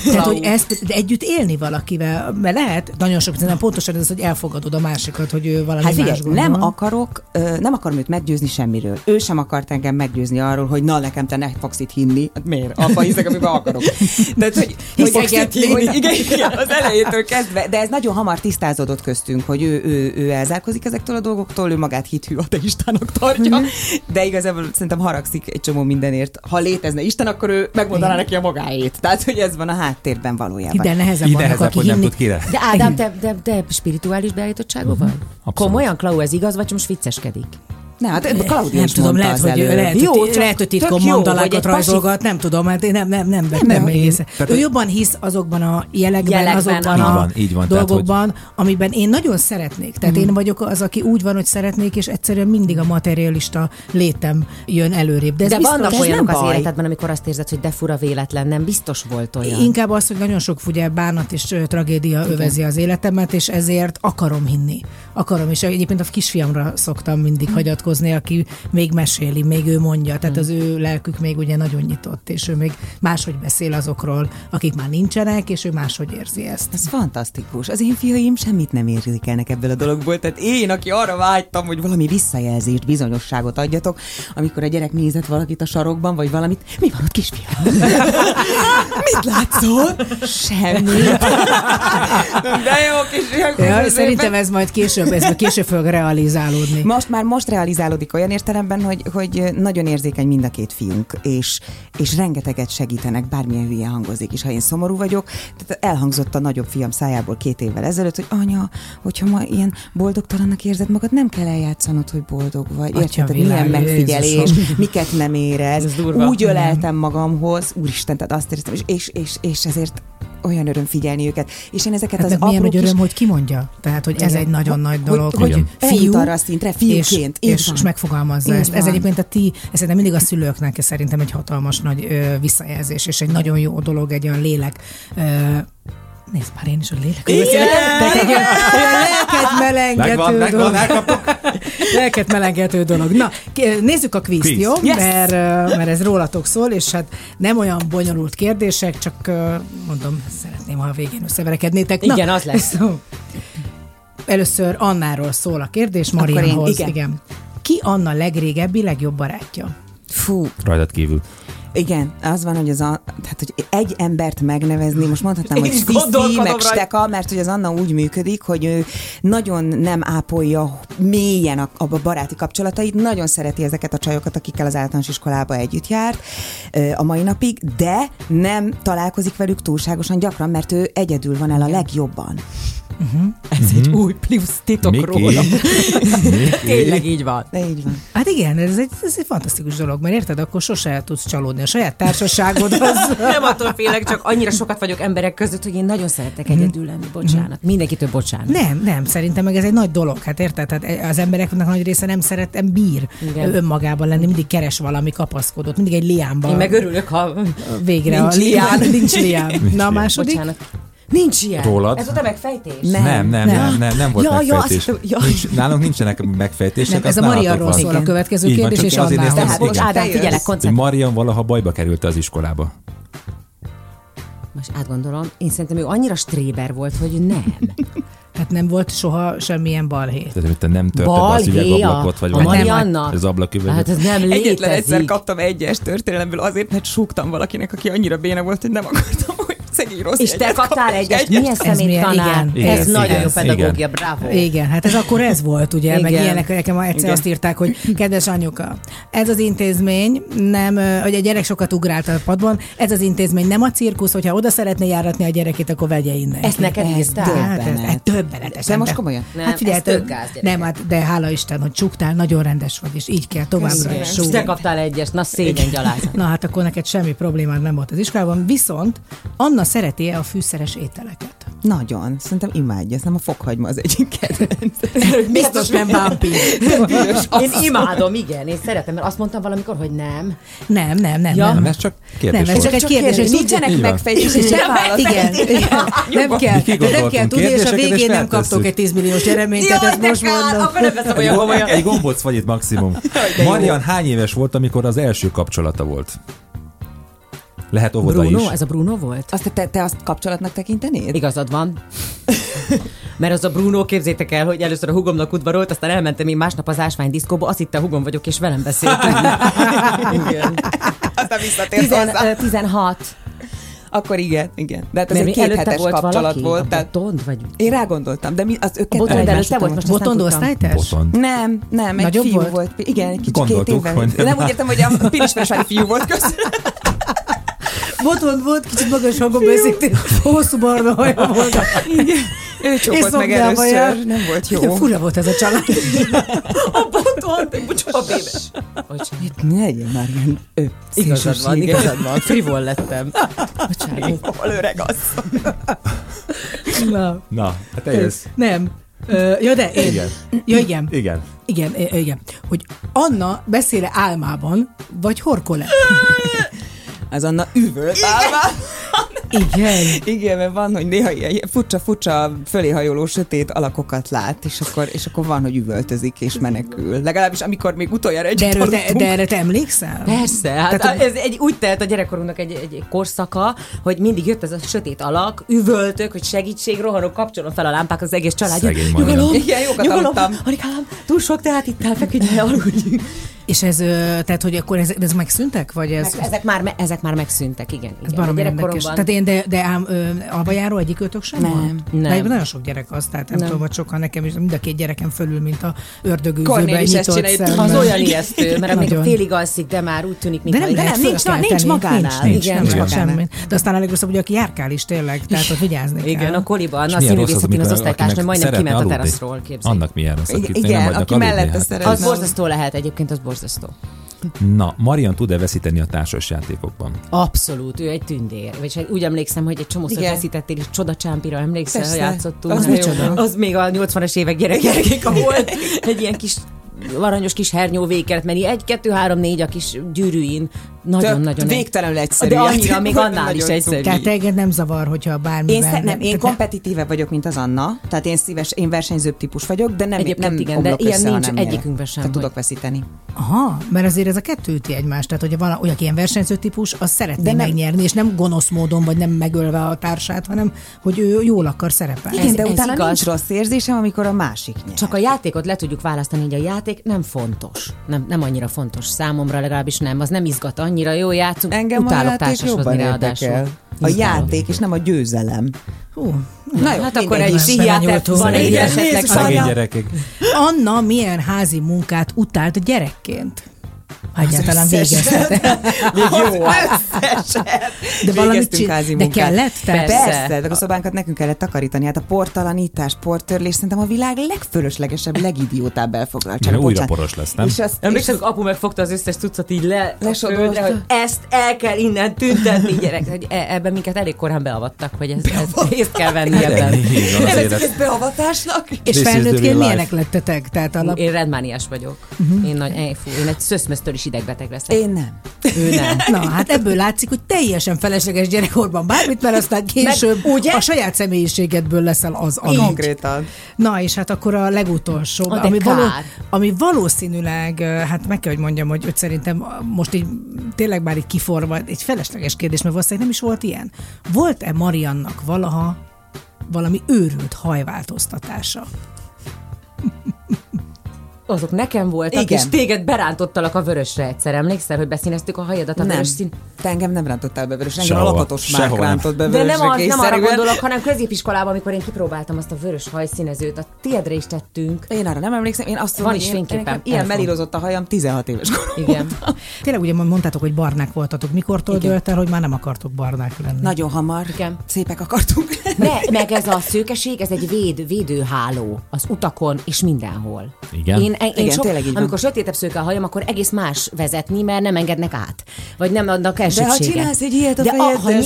Tehát, hogy ezt együtt élni valakivel, mert lehet nagyon sok, nem pontosan ez, hogy elfogadod a másikat, hogy ő valami más gondol. Nem akarom őt meggyőzni semmiről. Ő sem akart engem meggyőzni arról, hogy na nekem te ne fogsz itt hinni. Hát miért? Abba hiszek, amiben akarok. De hogy fogsz itt hinni. Igen, az elejétől kezdve. De ez nagyon hamar tisztázódott köztünk, hogy ő elzárkozik ezektől a dolgoktól, ő magát hithű ateistának tartja, de igazából szerintem haragszik egy csomó mindenért. Ha létezne Isten, akkor ő megmondaná neki a magáét. Tehát, hogy ez van a háttérben valójában. Ide nehezebb vannak, aki hinni. De Ádám, te spirituális beállítottságúval? Komolyan, Klau, ez igaz, vagy most vicceskedik? Ne, hát Klaudia is mondta lehet, az előre. Lehet, hogy titkon mandalákat rajzolgat, nem tudom, hát én nem észre. Ő jobban hisz azokban a jelekben azokban így van, dolgokban, tehát, hogy... amiben én nagyon szeretnék. Tehát én vagyok az, aki úgy van, hogy szeretnék, és egyszerűen mindig a materialista létem jön előrébb. De vannak olyanok az életedben, amikor azt érzed, hogy de fura véletlen, nem biztos volt olyan. Inkább az, hogy nagyon sok ugye bánat és tragédia övezi az életemet, és ezért akarom hinni. Akarom, és egyébként a kisfiamra szoktam mindig hagyatkozni. vitatkozni, aki még meséli, még ő mondja. Tehát az ő lelkük még ugye nagyon nyitott, és ő még máshogy beszél azokról, akik már nincsenek, és ő máshogy érzi ezt. Ez fantasztikus. Az én fiaim semmit nem érzékelnek ebből a dologból. Tehát én, aki arra vágytam, hogy valami visszajelzést, bizonyosságot adjatok, amikor a gyerek nézett valakit a sarokban, vagy valamit, mi van ott, kisfiam? Mit látszol? Semmit. De jó, kisfiam. Ja, szerintem ez majd később fog realizálódni. Most realizálódik olyan értelemben, hogy nagyon érzékeny mind a két fiunk, és rengeteget segítenek, bármilyen hülye hangozik is, ha én szomorú vagyok. Tehát elhangzott a nagyobb fiam szájából 2 évvel ezelőtt, hogy anya, hogyha ma ilyen boldogtalannak érzed magad, nem kell eljátszanod, hogy boldog vagy. Érted, milyen megfigyelés, Jézusom. Miket nem érez. Úgy öleltem magamhoz, úristen, tehát azt éreztem, és ezért olyan öröm figyelni őket. És én ezeket hát az apró nagy öröm, hogy kimondja. Tehát, hogy igen. Ez egy nagyon nagy dolog, hogy fiú arra szintre, fiúként. És megfogalmazza ezt. Ez egyébként a ti, ez szerintem mindig a szülőknek, ez szerintem egy hatalmas nagy visszajelzés, és egy nagyon jó dolog, egy olyan lélek. Nézd már, én is a lélek. Olyan lelket melengető dolog. Na, nézzük a kvízt, jó? Yes. Mert ez rólatok szól, és hát nem olyan bonyolult kérdések, csak mondom, szeretném, ha a végén összeverekednétek. Na, igen, az lesz. Először Annáról szól a kérdés, Marianhoz. Igen. Ki Anna legrégebbi, legjobb barátja? Fú. Rajtad kívül. Igen, az van, hogy tehát, hogy egy embert megnevezni, most mondhatnám, hogy Sisi, meg Steka, mert hogy az Anna úgy működik, hogy ő nagyon nem ápolja mélyen a baráti kapcsolatait, nagyon szereti ezeket a csajokat, akikkel az általános iskolába együtt járt a mai napig, de nem találkozik velük túlságosan gyakran, mert ő egyedül van el a legjobban. Uh-huh. Ez egy új plusz titok róla. Tényleg így van. De így van. Hát igen, ez egy fantasztikus dolog, mert érted, akkor sose tudsz csalódni a saját társaságodhoz. Nem attól félek, csak annyira sokat vagyok emberek között, hogy én nagyon szeretek egyedül lenni, bocsánat. Mindenkitől bocsánat. Nem, szerintem meg ez egy nagy dolog, hát érted? Hát az embereknek nagy része nem szeretem bír igen. önmagában lenni, mindig keres valami kapaszkodót, mindig egy liánban. Én meg örülök, ha végre nincs lián. Nincs lián. Na, második. Bocsánat. Nincs ilyen. Rólad? Ez volt a megfejtés? Nem volt megfejtés. Nálunk nincsenek megfejtések. Nem, ez a Marianról szól a következő kérdés, és Annához. Tehát most Ádám, figyelek, koncentrálj. Marian valaha bajba került az iskolába. Most átgondolom, én szerintem ő annyira stréber volt, hogy nem. Hát nem volt soha semmilyen balhé. Tehát te nem törted az üvegablakot, vagy Marianna. Az ablaküveget. Hát ez nem létezik. Egyetlen egyszer kaptam egyes történelemből azért, mert súgtam valakinek, aki annyira béna volt, hogy nem akartam. És te kaptál egyet, milyen személytanár. Ez nagyon jó pedagógia, bravo. Igen, hát ez akkor ez volt, ugye, igen. Meg ilyenek, nekem egyszer igen. azt írták, hogy kedves anyuka, ez az intézmény nem, hogy a gyerek sokat ugrált a padban, ez az intézmény nem a cirkusz, hogyha oda szeretné járatni a gyerekét, akkor vegye innen. Ezt neked írtál? Döbbenetes. De most komolyan? Hát figyelj, nem, de hála Isten, hogy csúgtál, nagyon rendes vagy, és így kell továbbra is. És te kaptál egyest, na szégyengyaláz. Na hát akkor neked semmi problémád nem volt az iskolában, viszont Anna szereti-e a fűszeres ételeket? Nagyon. Szerintem imádja. Nem a fokhagyma az egyik kedvenc. Biztos nem vámpír. Én imádom, igen. Én szeretem, mert azt mondtam valamikor, hogy nem. Nem. Ja. Nem, ez csak kérdés. Nem, ez csak egy kérdés, hogy nincsenek megfejtések. Igen. Nem kell. Nem kell tudni, és a végén nem kaptok egy 10 milliós eredményt. Tehát ezt most mondom. Egy gombóc vagy itt maximum. Marian hány éves volt, amikor az első kapcsolata volt? Lehet óvoda Bruno, is. Ez a Bruno volt? Azt te azt kapcsolatnak tekintenéd? Igazad van. Mert az a Bruno, képzétek el, hogy először a hugomnak udvarolt, aztán elmentem én másnap az ásványdiszkóba, azt hitte hugom vagyok, és velem beszéltem. Igen. Aztán visszatérsz hozzá. 16. Akkor igen. De hát ez egy 2 hetes kapcsolat volt. A Botond vagy? Én rágondoltam, de mi az öketlen. Botond előtte volt, most Botond osztálytárs? Nem, egy fiú volt. Igen, kicsit 2 évvel. Nem úgy értem, hogy a pirisvásvári fiú volt, köszönöm. Botond volt, kicsit magas hangon beszéltél, hosszú barna haja volt. Igen. Ő csókolt meg először, nem volt jó. Fura volt ez a család. A Botond, bocsánat, a bébes. Ne legyen már ilyen igazad van, frivol lettem. Frivol, öreg asszony. Na, hát egész. Nem. Ja, de én. Igen. Hogy Anna beszél álmában, vagy horkol-e? Az Anna üvölt álmában. Igen. Igen, mert van, hogy néha ilyen furcsa-furcsa föléhajoló sötét alakokat lát, és akkor van, hogy üvöltözik és menekül. Legalábbis amikor még utoljára együtt tartunk. De erre te emlékszel? Persze. Hát ez úgy telt a gyerekkorunknak egy korszaka, hogy mindig jött ez a sötét alak, üvöltök, hogy segítség, rohanok, kapcsolom fel a lámpák az egész családja. Nyugalom, Anikám, túl sok, tehát itt elfeküdjél, aludjunk. És ez, tehát, hogy akkor ez megszűntek? Vagy ez... Ezek már megszűntek, igen. Ez gyerekkoromban... Tehát én, de ám albajáró egyikőtök sem nem, volt? Nem. Nagyon sok gyerek az, tehát nem tudom, vagy sokan nekem is, mind a két gyerekem fölül, mint a ördögűzőben nyitott szemben. Az olyan ijesztő, mert amíg félig alszik, de már úgy tűnik, mintha... De nem, nincs magánál. Nincs semmi. De aztán a legrosszabb, hogy aki járkál is tényleg, tehát ott vigyázni kell. Igen, a koliban, a színművészetén az osztálytársnál majdnem kiment a teraszról, képzeljük. Na, Marian tud-e veszíteni a társasjátékokban? Abszolút, ő egy tündér. Vagy úgy emlékszem, hogy egy csomószor veszítettél, és Csodacsámpira emlékszel, ha játszottunk. Az még a 80-as évek gyerekek volt. Egy ilyen kis aranyos kis hernyóvé kellett menni. 1, 2, 3, 4 a kis gyűrűin. Nagyon-nagyon. Végtelenül egyszerű. De annyira, még annál is egyszerű. Tehát téged nem zavar, hogyha bármivel... Én kompetitíve vagyok, mint az Anna. Tehát én szíves, én versenyzőbb típus vagyok, de nem omlok össze, ha nem nyerek. Tehát tudok veszíteni. Aha, mert azért ez a kettő üti egymást. Tehát, hogyha van olyan versenyző típus, az szeretné megnyerni, és nem gonosz módon, vagy nem megölve a társát, hanem hogy ő jól akar szerepelni. Igen, de utána nincs rossz érzésem, amikor a másik nyer. Csak a játékot le tudjuk választani, hogy a játék nem fontos. Nem annyira fontos számomra, legalábbis nem. Az nem izgat annyira, jó játszunk, engem utálok társashozni ráadásul. A játék, és nem a győzelem. Na jó, hát akkor egy is így játszunk. Anna milyen házi munkát utált gyerekként? Egyáltalán végeztetek. Jó, de valamit de kellett? Persze, de a szobánkat nekünk kellett takarítani. Hát a portalanítás, porttörlés szerintem a világ legfölöslegesebb, legidiótább elfoglaltsága. Újra poros lesz, nem? Emlékszem, apu megfogta az összes cuccot így lesodolta, hogy ezt el kell innen tüntetni, gyerek. Ebben minket elég korán beavattak, hogy ezt részt kell venni ebben. Ezt beavatásnak? És felnőttként milyenek lettetek? Én rendmániás vagyok. Én egy szöszmöztől is idegbeteg lesz. Én nem. Ő nem. Na, hát ebből látszik, hogy teljesen felesleges gyerekkorban bármit, mert aztán később a saját személyiségedből leszel az alany. Konkrétan. Na, és hát akkor a legutolsó, ami valószínűleg, hát meg kell, hogy mondjam, hogy szerintem most így tényleg már így kiforva, egy felesleges kérdés, mert valószínűleg nem is volt ilyen. Volt-e Mariannak valaha valami őrült hajváltoztatása? Azok nekem voltak, igen. És téged berántottalak a vörösre egyszer. Emlékszel, hogy beszíneztük a hajadat a vörös szín? Te engem nem rántottál be vörösre, engem sehova, a lakatos Márk rántott be vörösre. De nem arra gondolok, hanem középiskolában, amikor én kipróbáltam azt a vörös hajszínezőt, a tiédre is tettünk. Én arra nem emlékszem, én azt mondom, én ilyen melírozott a hajam 16 éves korom. Igen. Tényleg ugye mondtátok, hogy barnák voltatok. Mikortól dőlt el, hogy már nem akartok barnák lenni? Nagyon hamar. Igen. Szépek akartunk lenni. Meg ez a szőkeség, ez egy védőháló az utakon és mindenhol. Igen. Én amikor sötétebb szőke a hajam, akkor egész más vezetni, mert nem engednek át. Vagy nem adnak elsőséget. De ha csinálsz egy ilyet a fejeddel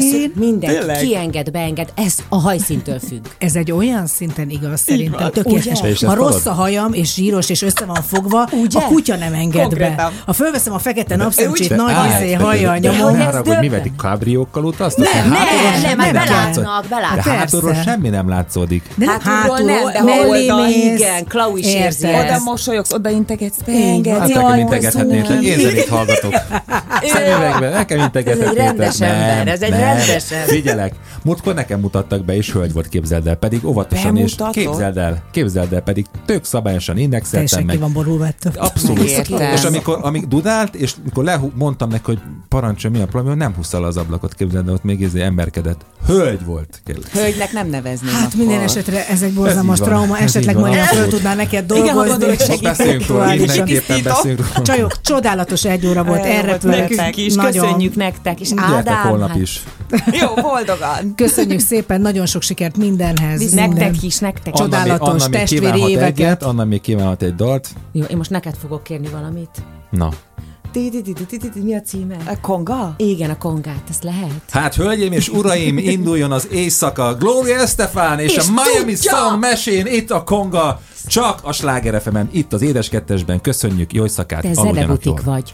szőkén, mindenki kienged, beenged, ez a hajszintől függ. Ez egy olyan szinten igaz, szerintem tökéletes. Ha rossz a hajam, és zsíros, és össze van fogva, ugye? A kutya nem enged konkrétan be. Ha fölveszem a fekete napszemcsét, nagy izé hajjal nyomom. Ne haragudj, mi vedik kábriókkal utaztak? Nem, belátnak. De hátulról semmi nem látszódik. Hátulról nem, de oldal, igen, Klau is érzi. Oda mosolyogsz, oda integetsz, beengedsz. Hát nekem integethetnétek, én zenét hallgatok. Szemüvegben, nekem integethetnétek. Ez egy rendes ember, ez egy rendes ember. Figyelek, múltkor nekem mutattak be, és hölgy volt, képzeld el, pedig óvatosan, és képzeld el, pedig tök szabályosan indexeltem meg. Teljesen ki van borulva ettől. Abszolút. És amikor dudált, és amikor mondtam neki, hogy parancsolj, mi a probléma, nem húszta le az ablakot, képzeld el, ott még ez emberkedett. Hölgy volt. Hölgynek nem nevezném. Hát minden esetre ez egy borzalmas trauma, esetleg majd föl tudnál neked dolgozni. Most beszéljünk. Csajok, csodálatos 1 óra volt, elrepültek. Köszönjük nektek, és Ádám. Holnap is. Jó, boldogan. Köszönjük szépen, nagyon sok sikert mindenhez. Nektek is, nektek. Csodálatos testvéri éveket. Anna még kívánhat egy dalt. Jó, én most neked fogok kérni valamit. Na. Mi a címe? A konga? Igen, a kongát, ezt lehet. Hát, hölgyeim és uraim, induljon az éjszaka. Gloria Estefan és a Miami Sound Machine, itt a konga. Csak a Sláger FM-en, itt az Édes Kettesben. Köszönjük, jó éjszakát, aludjanak jól. Te vagy.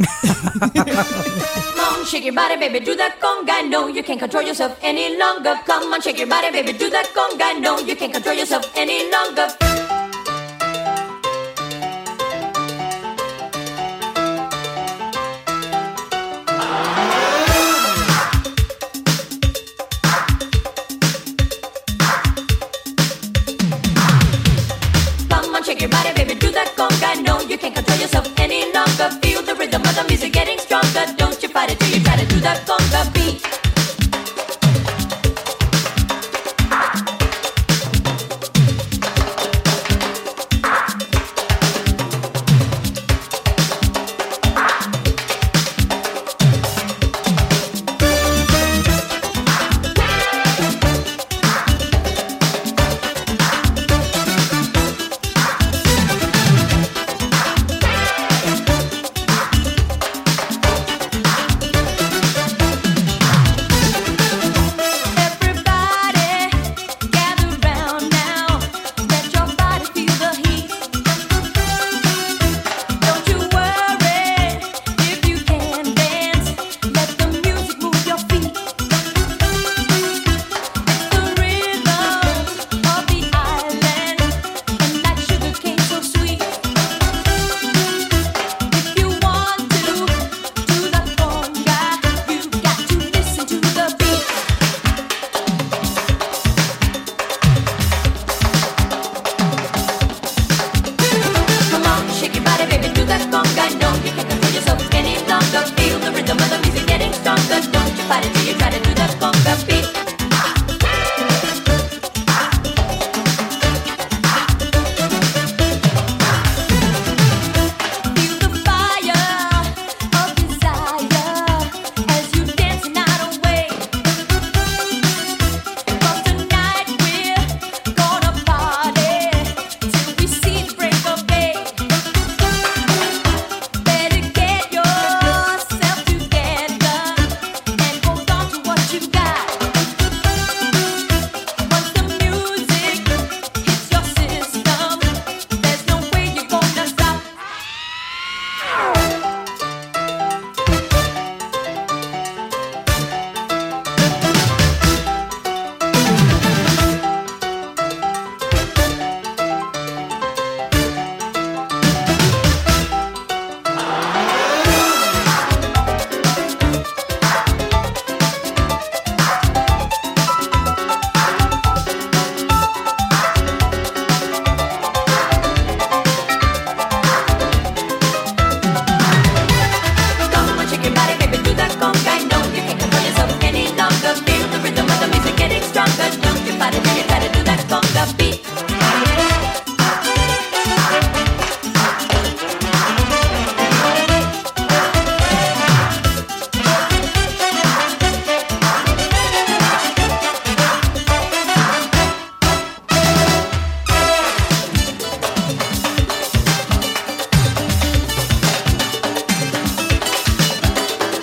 Shake your body, baby, do that conga. No, you can't control yourself any longer. Come on, shake your body, baby, do that conga. No, you can't control yourself any longer. Come on, shake your body, baby, do that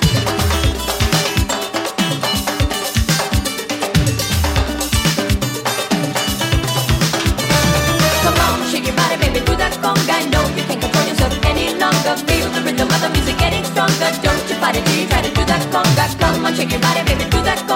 conga. No, you can't control yourself any longer. Feel the rhythm of the music getting stronger. Don't you fight it till you try to do that conga beat. Don't you fight it till you try to do that conga. Come on, shake your body, baby, do that conga.